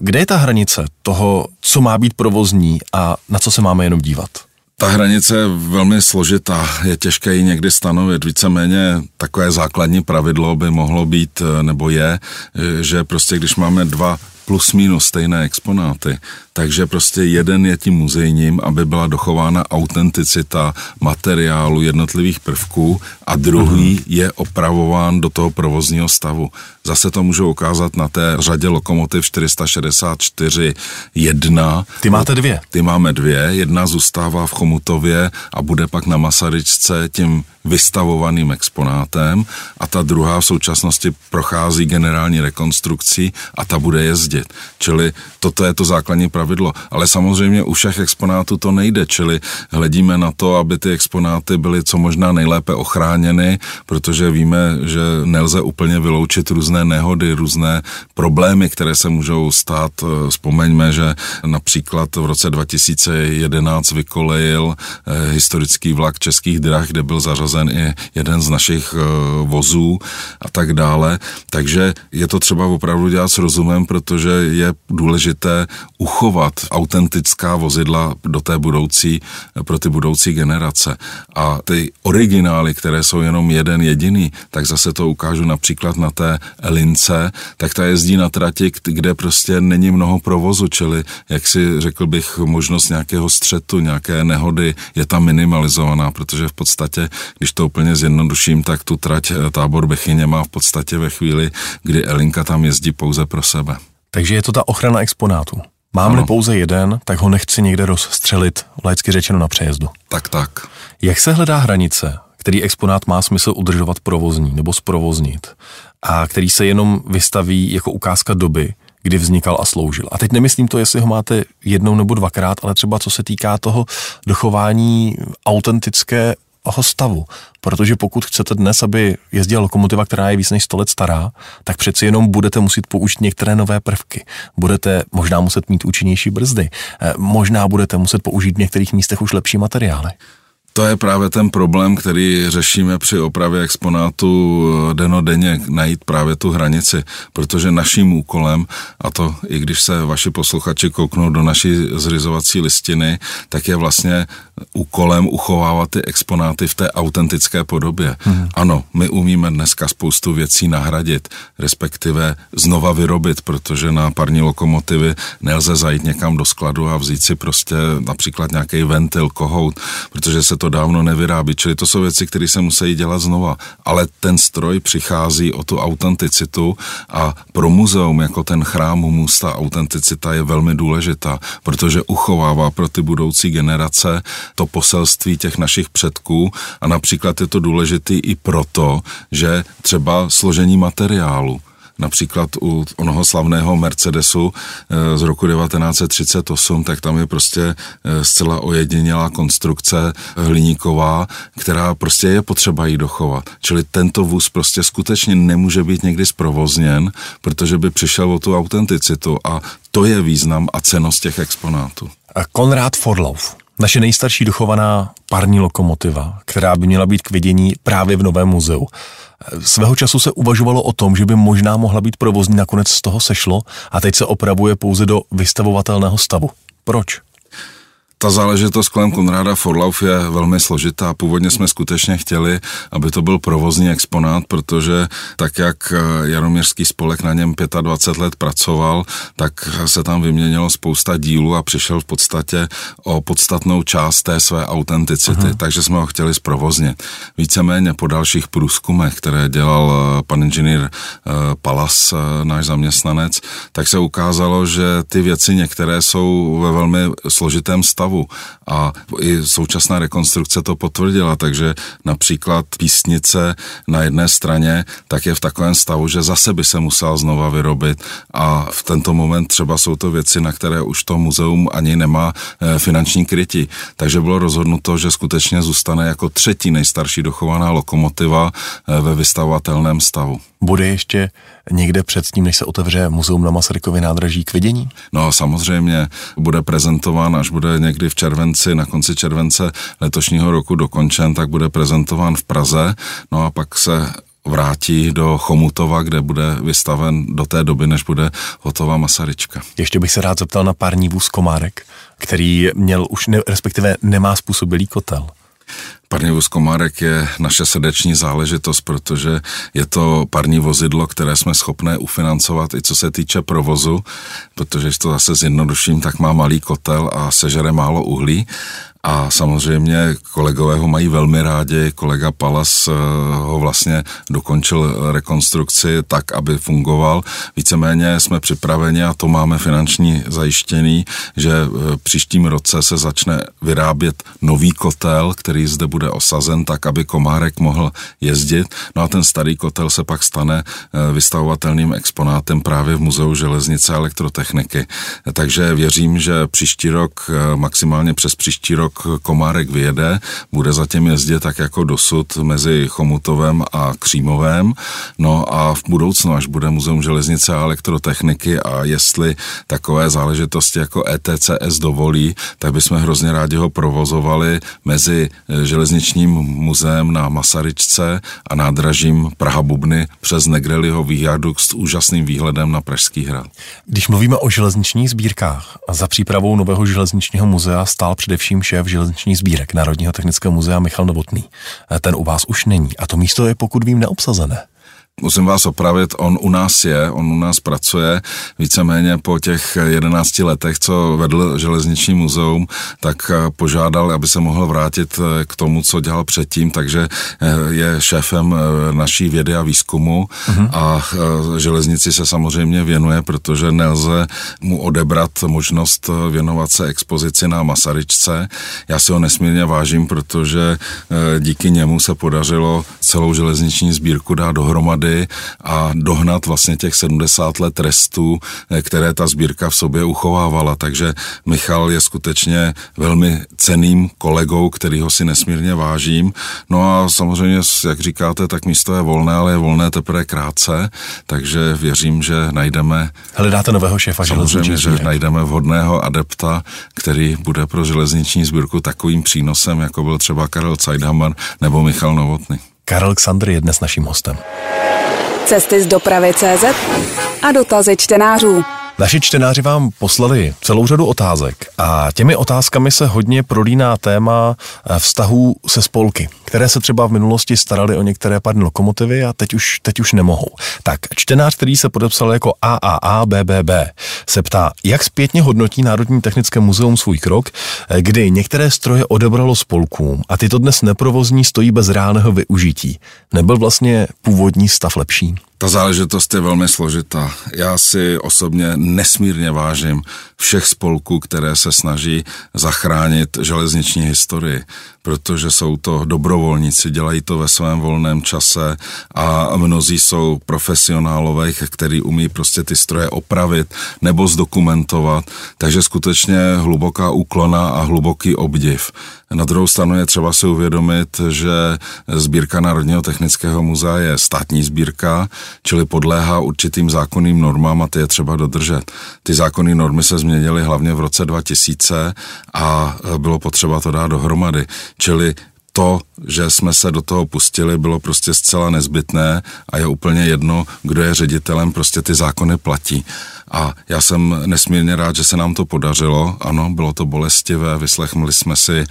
Kde je ta hranice toho, co má být provozní a na co se máme jenom dívat? Ta hranice je velmi složitá, je těžké ji někdy stanovit. Víceméně takové základní pravidlo by mohlo být, nebo je, že prostě když máme dva plus minus stejné exponáty, takže prostě jeden je tím muzejním, aby byla dochována autenticita materiálu jednotlivých prvků a druhý mm-hmm. je opravován do toho provozního stavu. Zase to můžu ukázat na té řadě lokomotiv čtyři sta šedesát čtyři jedna. Ty máte dvě. Ty máme dvě, jedna zůstává v Chomutově a bude pak na Masaryčce tím vystavovaným exponátem a ta druhá v současnosti prochází generální rekonstrukcí a ta bude jezdit. Čili toto je to základní pravidlo. Ale samozřejmě u všech exponátů to nejde, čili hledíme na to, aby ty exponáty byly co možná nejlépe ochráněny, protože víme, že nelze úplně vyloučit různé nehody, různé problémy, které se můžou stát. Vzpomeňme, že například v roce dva tisíce jedenáct vykolejil historický vlak Českých drah, kde byl zařazen i jeden z našich vozů a tak dále. Takže je to třeba opravdu dělat s rozumem, protože je důležité uchovat autentická vozidla do té budoucí, pro ty budoucí generace. A ty originály, které jsou jenom jeden jediný, tak zase to ukážu například na té Lince, tak ta jezdí na trati, kde prostě není mnoho provozu, čili, jak si řekl bych, možnost nějakého střetu, nějaké nehody je tam minimalizovaná, protože v podstatě když to úplně zjednoduším, tak tu trať Tábor-Bechyně má v podstatě ve chvíli, kdy Elinka tam jezdí pouze pro sebe. Takže je to ta ochrana exponátu. Mám-li ano. pouze jeden, tak ho nechci někde rozstřelit, laicky řečeno na přejezdu. Tak, tak. Jak se hledá hranice, který exponát má smysl udržovat provozní nebo zprovoznit a který se jenom vystaví jako ukázka doby, kdy vznikal a sloužil. A teď nemyslím to, jestli ho máte jednou nebo dvakrát, ale třeba co se týká toho dochování autentické toho stavu, protože pokud chcete dnes, aby jezdila lokomotiva, která je víc než sto let stará, tak přeci jenom budete muset použít některé nové prvky. Budete možná muset mít účinnější brzdy, možná budete muset použít v některých místech už lepší materiály. To je právě ten problém, který řešíme při opravě exponátu dennodenně, najít právě tu hranici, protože naším úkolem, a to i když se vaši posluchači kouknou do naší zřizovací listiny, tak je vlastně úkolem uchovávat ty exponáty v té autentické podobě. Mhm. Ano, my umíme dneska spoustu věcí nahradit, respektive znova vyrobit, protože na parní lokomotivy nelze zajít někam do skladu a vzít si prostě například nějaký ventil, kohout, protože se to dávno nevyrábí, čili to jsou věci, které se musí dělat znova, ale ten stroj přichází o tu autenticitu a pro muzeum jako ten chrám Humus ta autenticita je velmi důležitá, protože uchovává pro ty budoucí generace to poselství těch našich předků a například je to důležitý i proto, že třeba složení materiálu, například u onoho slavného Mercedesu z roku devatenáct set třicet osm, tak tam je prostě zcela ojedinělá konstrukce hliníková, která prostě je potřeba jí dochovat. Čili tento vůz prostě skutečně nemůže být někdy zprovozněn, protože by přišel o tu autenticitu a to je význam a cennost těch exponátů. Konrad Forlauf, naše nejstarší dochovaná parní lokomotiva, která by měla být k vidění právě v Novém muzeu. Svého času se uvažovalo o tom, že by možná mohla být provozní, nakonec z toho sešlo a teď se opravuje pouze do vystavovatelného stavu. Proč? Ta záležitost kolem Konrada Forlauf je velmi složitá. Původně jsme skutečně chtěli, aby to byl provozní exponát, protože tak, jak Jaroměřský spolek na něm dvacet pět let pracoval, tak se tam vyměnilo spousta dílů a přišel v podstatě o podstatnou část té své autenticity, Aha. takže jsme ho chtěli zprovoznit. Víceméně po dalších průzkumech, které dělal pan inženýr Palas, náš zaměstnanec, tak se ukázalo, že ty věci některé jsou ve velmi složitém stavu, a i současná rekonstrukce to potvrdila, takže například písnice na jedné straně tak je v takovém stavu, že zase by se musela znova vyrobit a v tento moment třeba jsou to věci, na které už to muzeum ani nemá finanční krytí. Takže bylo rozhodnuto, že skutečně zůstane jako třetí nejstarší dochovaná lokomotiva ve vystavovatelném stavu. Bude ještě někde předtím, než se otevře muzeum na Masarykově nádraží k vidění? No samozřejmě, bude prezentován, až bude někdy v červenci, na konci července letošního roku dokončen, tak bude prezentován v Praze, no a pak se vrátí do Chomutova, kde bude vystaven do té doby, než bude hotová Masaryčka. Ještě bych se rád zeptal na parní vůz Komárek, který měl už, ne, respektive nemá způsobilý kotel. Parní vůz Komárek je naše srdeční záležitost, protože je to parní vozidlo, které jsme schopné ufinancovat i co se týče provozu, protože když to zase zjednoduším, tak má malý kotel a sežere málo uhlí. A samozřejmě kolegové ho mají velmi rádi, kolega Palas ho vlastně dokončil rekonstrukci tak, aby fungoval. Víceméně jsme připraveni a to máme finanční zajištěný, že příštím roce se začne vyrábět nový kotel, který zde bude osazen tak, aby Komárek mohl jezdit. No a ten starý kotel se pak stane vystavovatelným exponátem právě v Muzeu železnice a elektrotechniky. Takže věřím, že příští rok, maximálně přes příští rok, Komárek vyjede, bude zatím jezdit tak jako dosud mezi Chomutovem a Křímovem, no a v budoucnu, až bude Muzeum železnice a elektrotechniky a jestli takové záležitosti jako E T C S dovolí, tak bychom hrozně rádi ho provozovali mezi železničním muzeem na Masaryčce a nádražím Praha Bubny přes Negrelliho výjadukt s úžasným výhledem na Pražský hrad. Když mluvíme o železničních sbírkách, za přípravou nového železničního muzea stál především šéf železničních sbírek Národního technického muzea Michal Novotný. Ten u vás už není a to místo je, pokud vím, neobsazené. Musím vás opravit, on u nás je, on u nás pracuje, víceméně po těch jedenácti letech, co vedl železniční muzeum, tak požádal, aby se mohl vrátit k tomu, co dělal předtím, takže je šéfem naší vědy a výzkumu mhm. a železnici se samozřejmě věnuje, protože nelze mu odebrat možnost věnovat se expozici na Masaryčce. Já si ho nesmírně vážím, protože díky němu se podařilo celou železniční sbírku dát dohromady dohromady a dohnat vlastně těch sedmdesát let restů, které ta sbírka v sobě uchovávala. Takže Michal je skutečně velmi cenným kolegou, kterýho si nesmírně vážím. No a samozřejmě, jak říkáte, tak místo je volné, ale je volné teprve krátce, takže věřím, že najdeme... Hledáte nového šéfa železniční sbírky. Samozřejmě, že najdeme vhodného adepta, který bude pro železniční sbírku takovým přínosem, jako byl třeba Karel Zeidhammer nebo Michal Novotný. Karel Ksandr je dnes naším hostem. Cesty z dopravy tečka cé zet a dotazy čtenářů. Naši čtenáři vám poslali celou řadu otázek a těmi otázkami se hodně prolíná téma vztahů se spolky, které se třeba v minulosti starali o některé parní lokomotivy a teď už, teď už nemohou. Tak čtenář, který se podepsal jako A A A B B B, se ptá, jak zpětně hodnotí Národní technické muzeum svůj krok, kdy některé stroje odebralo spolkům a tyto dnes neprovozní stojí bez reálného využití. Nebyl vlastně původní stav lepší? Ta záležitost je velmi složitá. Já si osobně nesmírně vážím všech spolků, které se snaží zachránit železniční historii, protože jsou to dobrovolníci, dělají to ve svém volném čase a mnozí jsou profesionálové, který umí prostě ty stroje opravit nebo zdokumentovat, takže skutečně hluboká úklona a hluboký obdiv. Na druhou stranu je třeba si uvědomit, že sbírka Národního technického muzea je státní sbírka, čili podléhá určitým zákonným normám a ty je třeba dodržet. Ty zákonné normy se změnily hlavně v roce dva tisíce a bylo potřeba to dát dohromady. Čili to, že jsme se do toho pustili, bylo prostě zcela nezbytné a je úplně jedno, kdo je ředitelem, prostě ty zákony platí. A já jsem nesmírně rád, že se nám to podařilo. Ano, bylo to bolestivé, vyslechli jsme si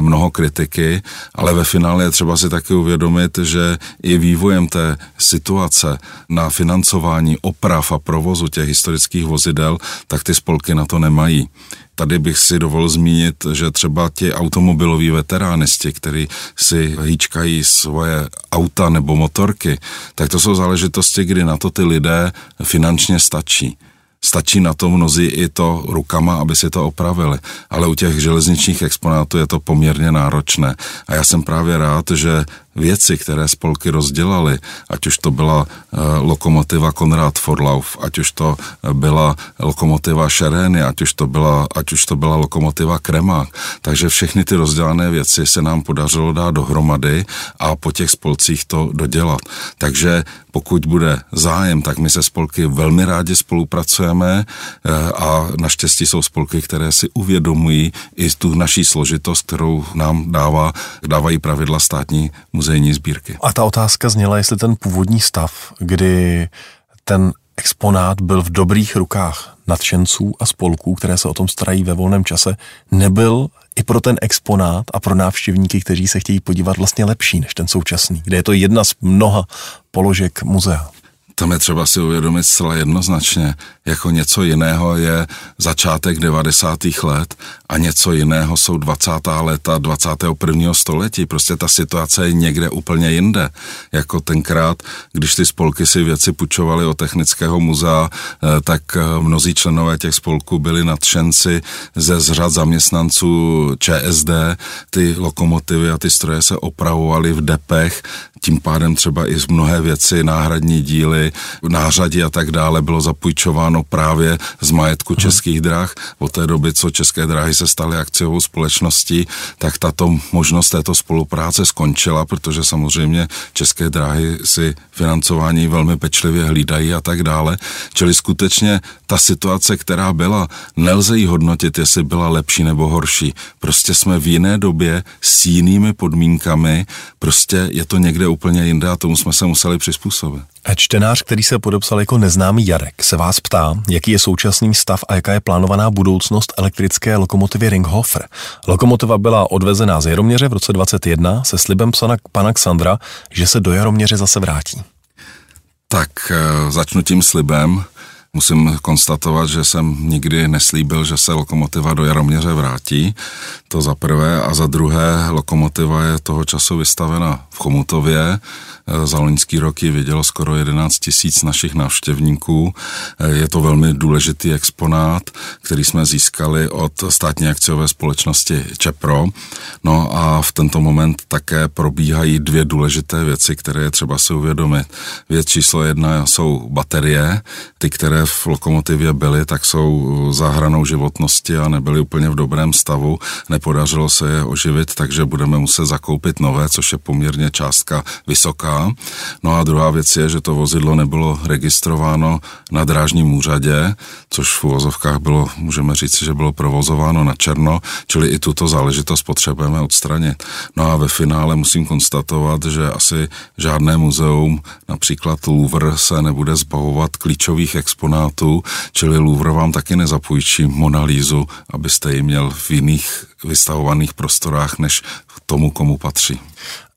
mnoho kritiky, ale ve finále je třeba si taky uvědomit, že i vývojem té situace na financování oprav a provozu těch historických vozidel, tak ty spolky na to nemají. Tady bych si dovolil zmínit, že třeba ti automobiloví veteránisti, kteří si hýčkají svoje auta nebo motorky, tak to jsou záležitosti, kdy na to ty lidé finančně stačí. Stačí na to mnozí i to rukama, aby si to opravili. Ale u těch železničních exponátů je to poměrně náročné. A já jsem právě rád, že věci, které spolky rozdělaly, ať už to byla e, lokomotiva Konrad Forlauf, ať už to byla lokomotiva Šerény, ať už to byla, ať už to byla lokomotiva Kremák. Takže všechny ty rozdělané věci se nám podařilo dát dohromady a po těch spolcích to dodělat. Takže pokud bude zájem, tak my se spolky velmi rádi spolupracujeme e, a naštěstí jsou spolky, které si uvědomují i tu naší složitost, kterou nám dává, dávají pravidla státní muzejní sbírky. A ta otázka zněla, jestli ten původní stav, kdy ten exponát byl v dobrých rukách nadšenců a spolků, které se o tom starají ve volném čase, nebyl i pro ten exponát a pro návštěvníky, kteří se chtějí podívat, vlastně lepší než ten současný, kde je to jedna z mnoha položek muzea. Tam je třeba si uvědomit zcela jednoznačně, jako něco jiného je začátek devadesátých let a něco jiného jsou dvacátá léta dvacátého prvního století. Prostě ta situace je někde úplně jinde. Jako tenkrát, když ty spolky si věci půjčovaly od Technického muzea, tak mnozí členové těch spolků byli nadšenci ze řad zaměstnanců ČSD. Ty lokomotivy a ty stroje se opravovaly v depech, tím pádem třeba i z mnohé věci, náhradní díly, nářadí a tak dále bylo zapůjčováno právě z majetku Českých drah. Od té doby, co České dráhy se staly akciovou společností, tak tato možnost této spolupráce skončila, protože samozřejmě České dráhy si financování velmi pečlivě hlídají a tak dále. Čili skutečně ta situace, která byla, nelze ji hodnotit, jestli byla lepší nebo horší. Prostě jsme v jiné době s jinými podmínkami, prostě je to někde úplně jinde a tomu jsme se museli přizpůsobit. A čtenář, který se podepsal jako neznámý Jarek, se vás ptá, jaký je současný stav a jaká je plánovaná budoucnost elektrické lokomotivy Ringhofer. Lokomotiva byla odvezená z Jaroměře v roce dvacet jedna se slibem psana pana Ksandra, že se do Jaroměře zase vrátí. Tak začnu tím slibem. musím konstatovat, že jsem nikdy neslíbil, že se Lokomotiva do Jaroměře vrátí, to za prvé, a za druhé Lokomotiva je toho času vystavena v Chomutově, za loňský rok ji vidělo skoro jedenáct tisíc našich návštěvníků, je to velmi důležitý exponát, který jsme získali od státní akciové společnosti Čepro, no a v tento moment také probíhají dvě důležité věci, které je třeba si uvědomit. Věc číslo jedna jsou baterie, ty, které v Lokomotivě byly, tak jsou za hranou životnosti a nebyly úplně v dobrém stavu, nepodařilo se je oživit, takže budeme muset zakoupit nové, což je poměrně částka vysoká. No a druhá věc je, že to vozidlo nebylo registrováno na drážním úřadě, což v uvozovkách bylo, můžeme říct, že bylo provozováno na černo, čili i tuto záležitost potřebujeme odstranit. No a ve finále musím konstatovat, že asi žádné muzeum, například Louvre, se nebude zbavovat klíčových exponátů, čili Louvre vám taky nezapůjčí Monalízu, abyste ji měl v jiných vystavovaných prostorách, než tomu, komu patří.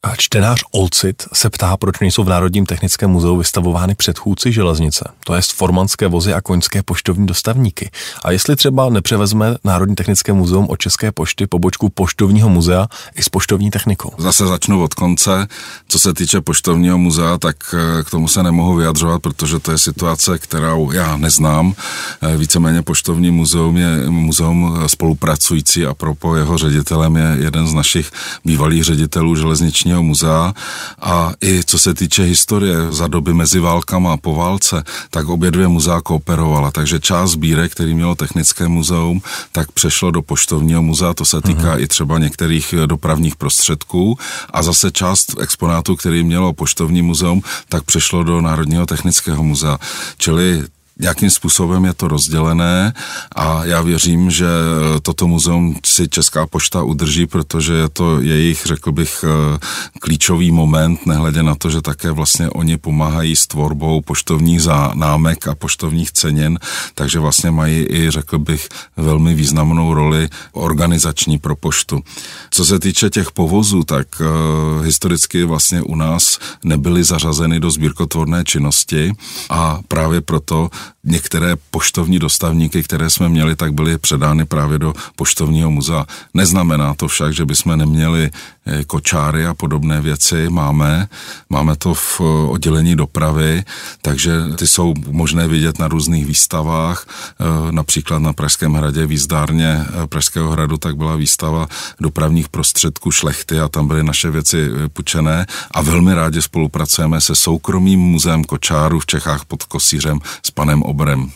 A čtenář Olcit se ptá, proč nejsou v Národním technickém muzeu vystavovány předchůdci železnice, to jest formanské vozy a koňské poštovní dostavníky. A jestli třeba nepřevezme Národní technické muzeum od České pošty pobočku poštovního muzea i s poštovní technikou. Zase začnu od konce. Co se týče poštovního muzea, tak k tomu se nemohu vyjadřovat, protože to je situace, kterou já neznám. Víceméně poštovní muzeum je muzeum spolupracující a propo jeho ředitelem je jeden z našich bývalých ředitelů železničního muzea a i co se týče historie za doby mezi válkama a po válce, tak obě dvě muzea kooperovala, takže část sbírek, který mělo technické muzeum, tak přešlo do poštovního muzea, to se týká Aha. i třeba některých dopravních prostředků a zase část exponátů, který mělo poštovní muzeum, tak přešlo do Národního technického muzea, čili jakým způsobem je to rozdělené a já věřím, že toto muzeum si Česká pošta udrží, protože je to jejich, řekl bych, klíčový moment, nehledě na to, že také vlastně oni pomáhají s tvorbou poštovních námek a poštovních cenin, takže vlastně mají i, řekl bych, velmi významnou roli organizační pro poštu. Co se týče těch povozů, tak uh, historicky vlastně u nás nebyly zařazeny do sbírkotvorné činnosti a právě proto některé poštovní dostavníky, které jsme měli, tak byly předány právě do poštovního muzea. Neznamená to však, že bychom neměli kočáry a podobné věci. Máme, máme to v oddělení dopravy, takže ty jsou možné vidět na různých výstavách. Například na Pražském hradě, výzdárně Pražského hradu, tak byla výstava dopravních prostředků šlechty a tam byly naše věci půjčené. A velmi rádi spolupracujeme se soukromým muzeem kočáru v Čechách pod Kosířem s panem Obrem.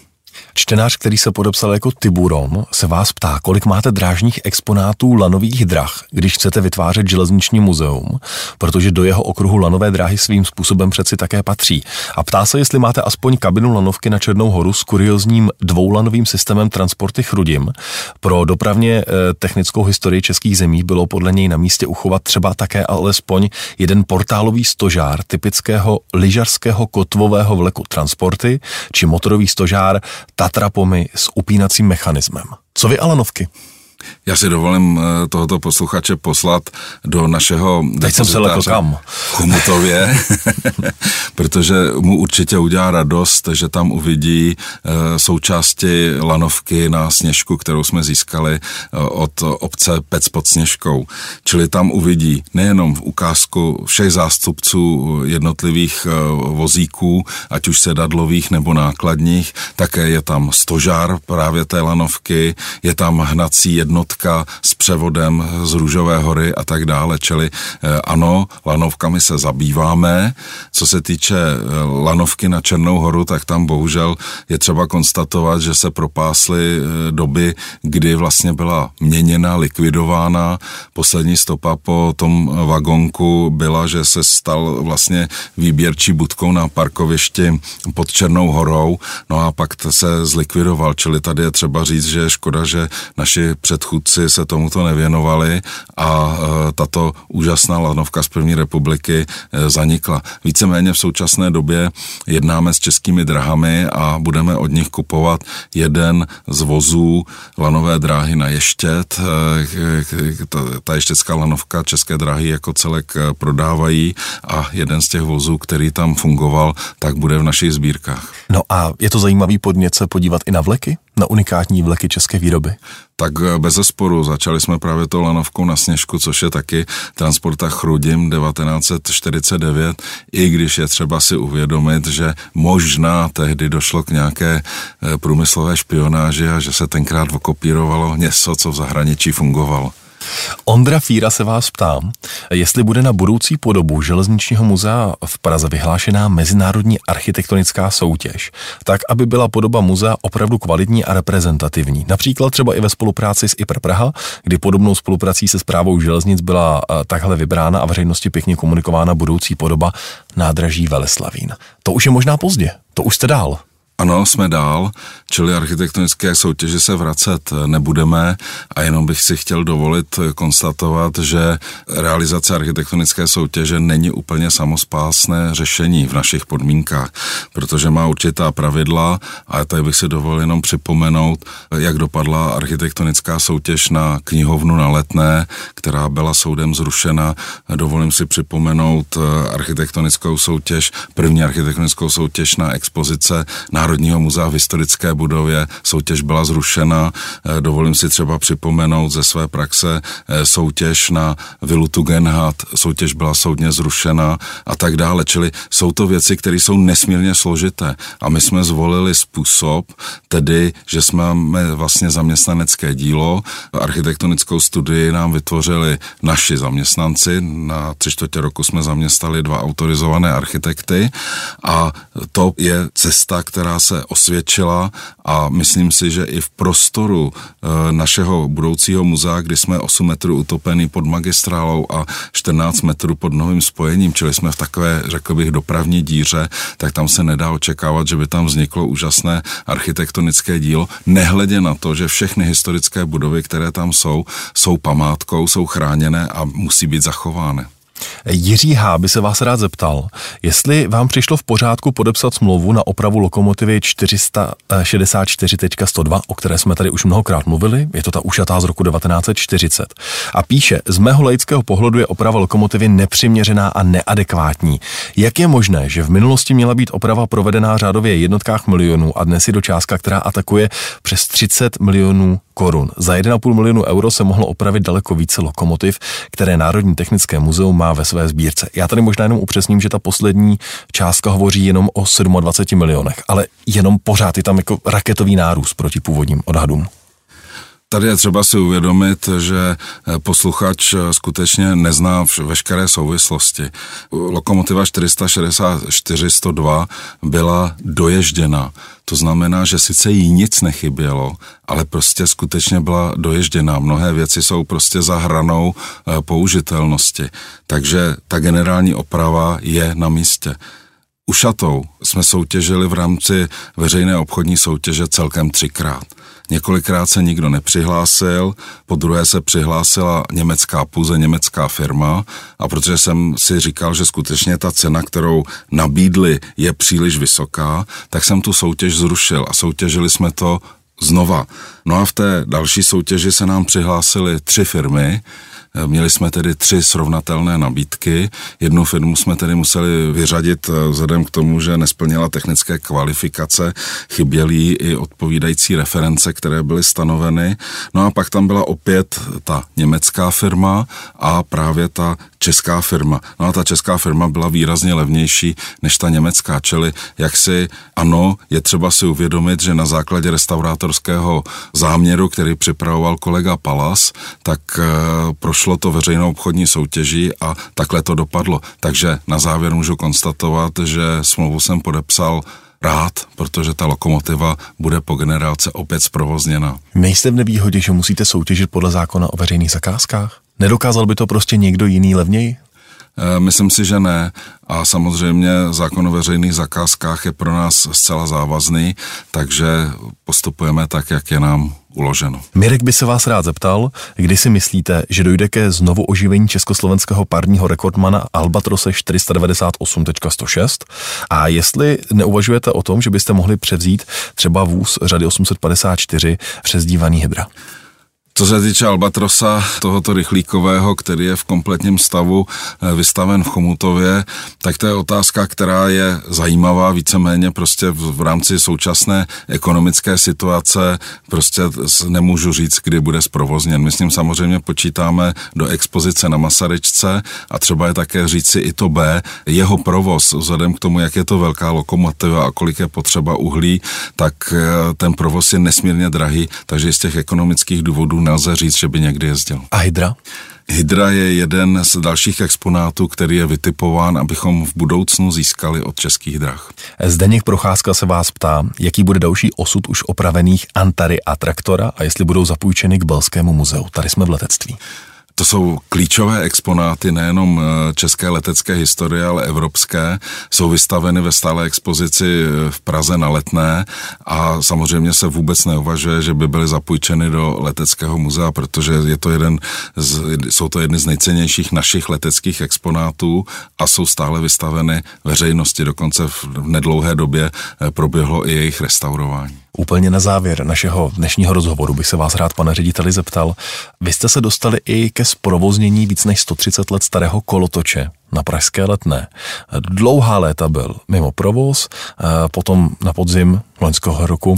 Čtenář, který se podepsal jako Tiburon, se vás ptá, kolik máte drážních exponátů lanových drah, když chcete vytvářet železniční muzeum, protože do jeho okruhu lanové dráhy svým způsobem přeci také patří. A ptá se, jestli máte aspoň kabinu lanovky na Černou horu s kuriozním dvoulanovým systémem transporty Chrudim. Pro dopravně technickou historii českých zemí bylo podle něj na místě uchovat třeba také alespoň jeden portálový stožár typického lyžařského kotvového vleku transporty či motorový stožár Tatrapomy s upínacím mechanismem. Co vy a lanovky? Já si dovolím tohoto posluchače poslat do našeho depozitáře v Chomutově, protože mu určitě udělá radost, že tam uvidí součásti lanovky na Sněžku, kterou jsme získali od obce Pec pod Sněžkou. Čili tam uvidí nejenom v ukázku všech zástupců jednotlivých vozíků, ať už sedadlových nebo nákladních, také je tam stožár právě té lanovky, je tam hnací jedno jednotka s převodem z Růžové hory a tak dále, čili ano, lanovkami se zabýváme. Co se týče lanovky na Černou horu, tak tam bohužel je třeba konstatovat, že se propásly doby, kdy vlastně byla měněna, likvidována. Poslední stopa po tom vagonku byla, že se stal vlastně výběrčí budkou na parkovišti pod Černou horou, no a pak se zlikvidoval, čili tady je třeba říct, že je škoda, že naši před předchůdci se tomuto nevěnovali a tato úžasná lanovka z první republiky zanikla. Víceméně v současné době jednáme s Českými drahami a budeme od nich kupovat jeden z vozů lanové dráhy na Ještěd. Ta ještědská lanovka České dráhy jako celek prodávají a jeden z těch vozů, který tam fungoval, tak bude v našich sbírkách. No a je to zajímavý podnět se podívat i na vleky? Na unikátní vleky české výroby? Tak bez zesporu. Začali jsme právě tou lanovkou na Sněžku, což je taky Transporta Chrudim devatenáct set čtyřicet devět, i když je třeba si uvědomit, že možná tehdy došlo k nějaké průmyslové špionáži a že se tenkrát okopírovalo něco, co v zahraničí fungovalo. Ondra Fíra se vás ptám, jestli bude na budoucí podobu Železničního muzea v Praze vyhlášená mezinárodní architektonická soutěž, tak aby byla podoba muzea opravdu kvalitní a reprezentativní. Například třeba i ve spolupráci s I P R Praha, kdy podobnou spoluprací se Správou železnic byla takhle vybrána a veřejnosti pěkně komunikována budoucí podoba nádraží Veleslavín. To už je možná pozdě, to už jste dál. Ano, jsme dál, čili architektonické soutěže se vracet nebudeme a jenom bych si chtěl dovolit konstatovat, že realizace architektonické soutěže není úplně samospásné řešení v našich podmínkách, protože má určitá pravidla a tady bych si dovolil jenom připomenout, jak dopadla architektonická soutěž na knihovnu na Letné, která byla soudem zrušena. Dovolím si připomenout architektonickou soutěž, první architektonickou soutěž na expozice národní Národního muzea v historické budově, soutěž byla zrušena. Dovolím si třeba připomenout ze své praxe soutěž na vilu Tugendhat, soutěž byla soudně zrušena a tak dále. Čili jsou to věci, které jsou nesmírně složité a my jsme zvolili způsob, tedy, že jsme vlastně zaměstnanecké dílo, architektonickou studii nám vytvořili naši zaměstnanci, na tři čtvrtě roku jsme zaměstnali dva autorizované architekty a to je cesta, která se osvědčila a myslím si, že i v prostoru našeho budoucího muzea, kdy jsme osm metrů utopený pod magistrálou a čtrnáct metrů pod novým spojením, čili jsme v takové, řekl bych, dopravní díře, tak tam se nedá očekávat, že by tam vzniklo úžasné architektonické dílo, nehledě na to, že všechny historické budovy, které tam jsou, jsou památkou, jsou chráněné a musí být zachovány. Jiří H. by se vás rád zeptal, jestli vám přišlo v pořádku podepsat smlouvu na opravu lokomotivy čtyři šedesát čtyři tečka sto dva, o které jsme tady už mnohokrát mluvili, je to ta ušatá z roku devatenáct set čtyřicet. A píše, z mého laického pohledu je oprava lokomotivy nepřiměřená a neadekvátní. Jak je možné, že v minulosti měla být oprava provedená řádově jednotkách milionů a dnes je do částka, která atakuje přes třicet milionů korun. Za jeden a půl milionu euro se mohlo opravit daleko více lokomotiv, které Národní technické muzeum má ve své sbírce. Já tady možná jenom upřesním, že ta poslední částka hovoří jenom o dvaceti sedmi milionech, ale jenom pořád je tam jako raketový nárůst proti původním odhadům. Tady je třeba si uvědomit, že posluchač skutečně nezná veškeré souvislosti. Lokomotiva čtyři šedesát čtyři sto dva byla doježděna. To znamená, že sice jí nic nechybělo, ale prostě skutečně byla doježděná. Mnohé věci jsou prostě za hranou použitelnosti. Takže ta generální oprava je na místě. Ušatou jsme soutěžili v rámci veřejné obchodní soutěže celkem třikrát. Několikrát se nikdo nepřihlásil, po druhé se přihlásila německá pouze německá firma a protože jsem si říkal, že skutečně ta cena, kterou nabídli, je příliš vysoká, tak jsem tu soutěž zrušil a soutěžili jsme to znova. No a v té další soutěži se nám přihlásily tři firmy. Měli jsme tedy tři srovnatelné nabídky. Jednu firmu jsme tedy museli vyřadit vzhledem k tomu, že nesplnila technické kvalifikace, chyběly jí i odpovídající reference, které byly stanoveny. No a pak tam byla opět ta německá firma a právě ta česká firma. No a ta česká firma byla výrazně levnější než ta německá, čili jaksi ano, je třeba si uvědomit, že na základě restaurátorského záměru, který připravoval kolega Palas, tak prošlo šlo to veřejnou obchodní soutěží a takhle to dopadlo. Takže na závěr můžu konstatovat, že smlouvu jsem podepsal rád, protože ta lokomotiva bude po generace opět zprovozněna. Nejste v nevýhodě, že musíte soutěžit podle zákona o veřejných zakázkách? Nedokázal by to prostě někdo jiný levněji? Myslím si, že ne. A samozřejmě zákon o veřejných zakázkách je pro nás zcela závazný, takže postupujeme tak, jak je nám uloženo. Mirek by se vás rád zeptal, kdy si myslíte, že dojde ke znovu oživení československého párního rekordmana Albatrose čtyři sta devadesát osm tečka sto šest a jestli neuvažujete o tom, že byste mohli převzít třeba vůz řady osm set padesát čtyři přezdívaný Hydra. Co se týče Albatrosa, tohoto rychlíkového, který je v kompletním stavu vystaven v Chomutově, tak to je otázka, která je zajímavá víceméně prostě v rámci současné ekonomické situace. Prostě nemůžu říct, kdy bude zprovozněn. My s ním samozřejmě počítáme do expozice na Masaryčce a třeba je také říci i to B. Jeho provoz, vzhledem k tomu, jak je to velká lokomotiva a kolik je potřeba uhlí, tak ten provoz je nesmírně drahý, takže z těch ekonomických důvodů nelze říct, že by někdy jezdil. A Hydra? Hydra je jeden z dalších exponátů, který je vytipován, abychom v budoucnu získali od Českých drah. Zdeněk Procházka se vás ptá, jaký bude další osud už opravených Antary a traktora a jestli budou zapůjčeny k Belskému muzeu. Tady jsme v letectví. To jsou klíčové exponáty nejenom české letecké historie, ale evropské. Jsou vystaveny ve stálé expozici v Praze na Letné a samozřejmě se vůbec neuvažuje, že by byly zapůjčeny do leteckého muzea, protože je to jeden z, jsou to jedny z nejcennějších našich leteckých exponátů a jsou stále vystaveny veřejnosti. Dokonce v nedlouhé době proběhlo i jejich restaurování. Úplně na závěr našeho dnešního rozhovoru bych se vás rád, pane řediteli, zeptal. Vy jste se dostali i ke zprovoznění víc než sto třicet let starého kolotoče na pražské Letné. Dlouhá léta byl mimo provoz, potom na podzim loňského roku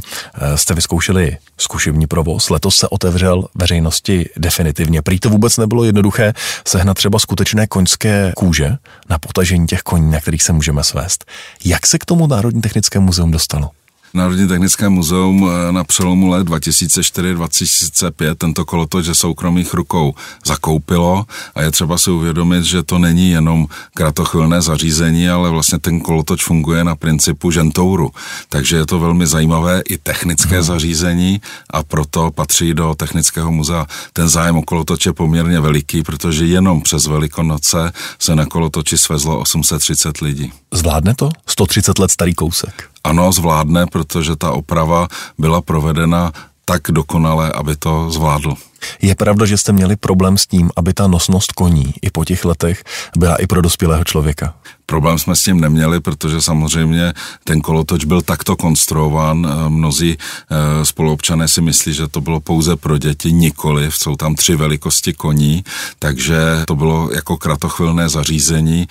jste vyzkoušeli zkušební provoz, letos se otevřel veřejnosti definitivně. Prý to vůbec nebylo jednoduché sehnat třeba skutečné koňské kůže na potažení těch koní, na kterých se můžeme svést. Jak se k tomu Národní technické muzeum dostalo? Národní technické muzeum na přelomu let dva tisíce čtyři dva tisíce pět tento kolotoč ze soukromých rukou zakoupilo a je třeba si uvědomit, že to není jenom kratochvilné zařízení, ale vlastně ten kolotoč funguje na principu žentouru. Takže je to velmi zajímavé i technické hmm. zařízení a proto patří do technického muzea. Ten zájem o kolotoč je poměrně veliký, protože jenom přes Velikonoce se na kolotoči svezlo osm set třicet lidí. Zvládne to? sto třicet let starý kousek. Ano, zvládne, protože ta oprava byla provedena tak dokonale, aby to zvládl. Je pravda, že jste měli problém s tím, aby ta nosnost koní i po těch letech byla i pro dospělého člověka? Problém jsme s tím neměli, protože samozřejmě ten kolotoč byl takto konstruován. Mnozí spoluobčané si myslí, že to bylo pouze pro děti, nikoliv. Jsou tam tři velikosti koní, takže to bylo jako kratochvilné zařízení,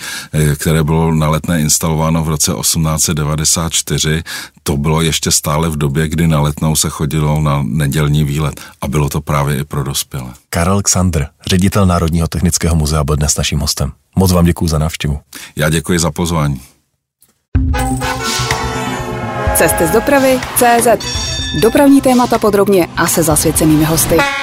které bylo na Letné instalováno v roce osmnáct set devadesát čtyři. To bylo ještě stále v době, kdy na Letnou se chodilo na nedělní výlet a bylo to právě i pro dospělé. Karel Ksandr, ředitel Národního technického muzea, byl dnes naším hostem. Moc vám děkuji za návštěvu. Já děkuji za pozvání. Cesty z dopravy tečka cé zet. Dopravní témata podrobně a se zasvěcenými hosty.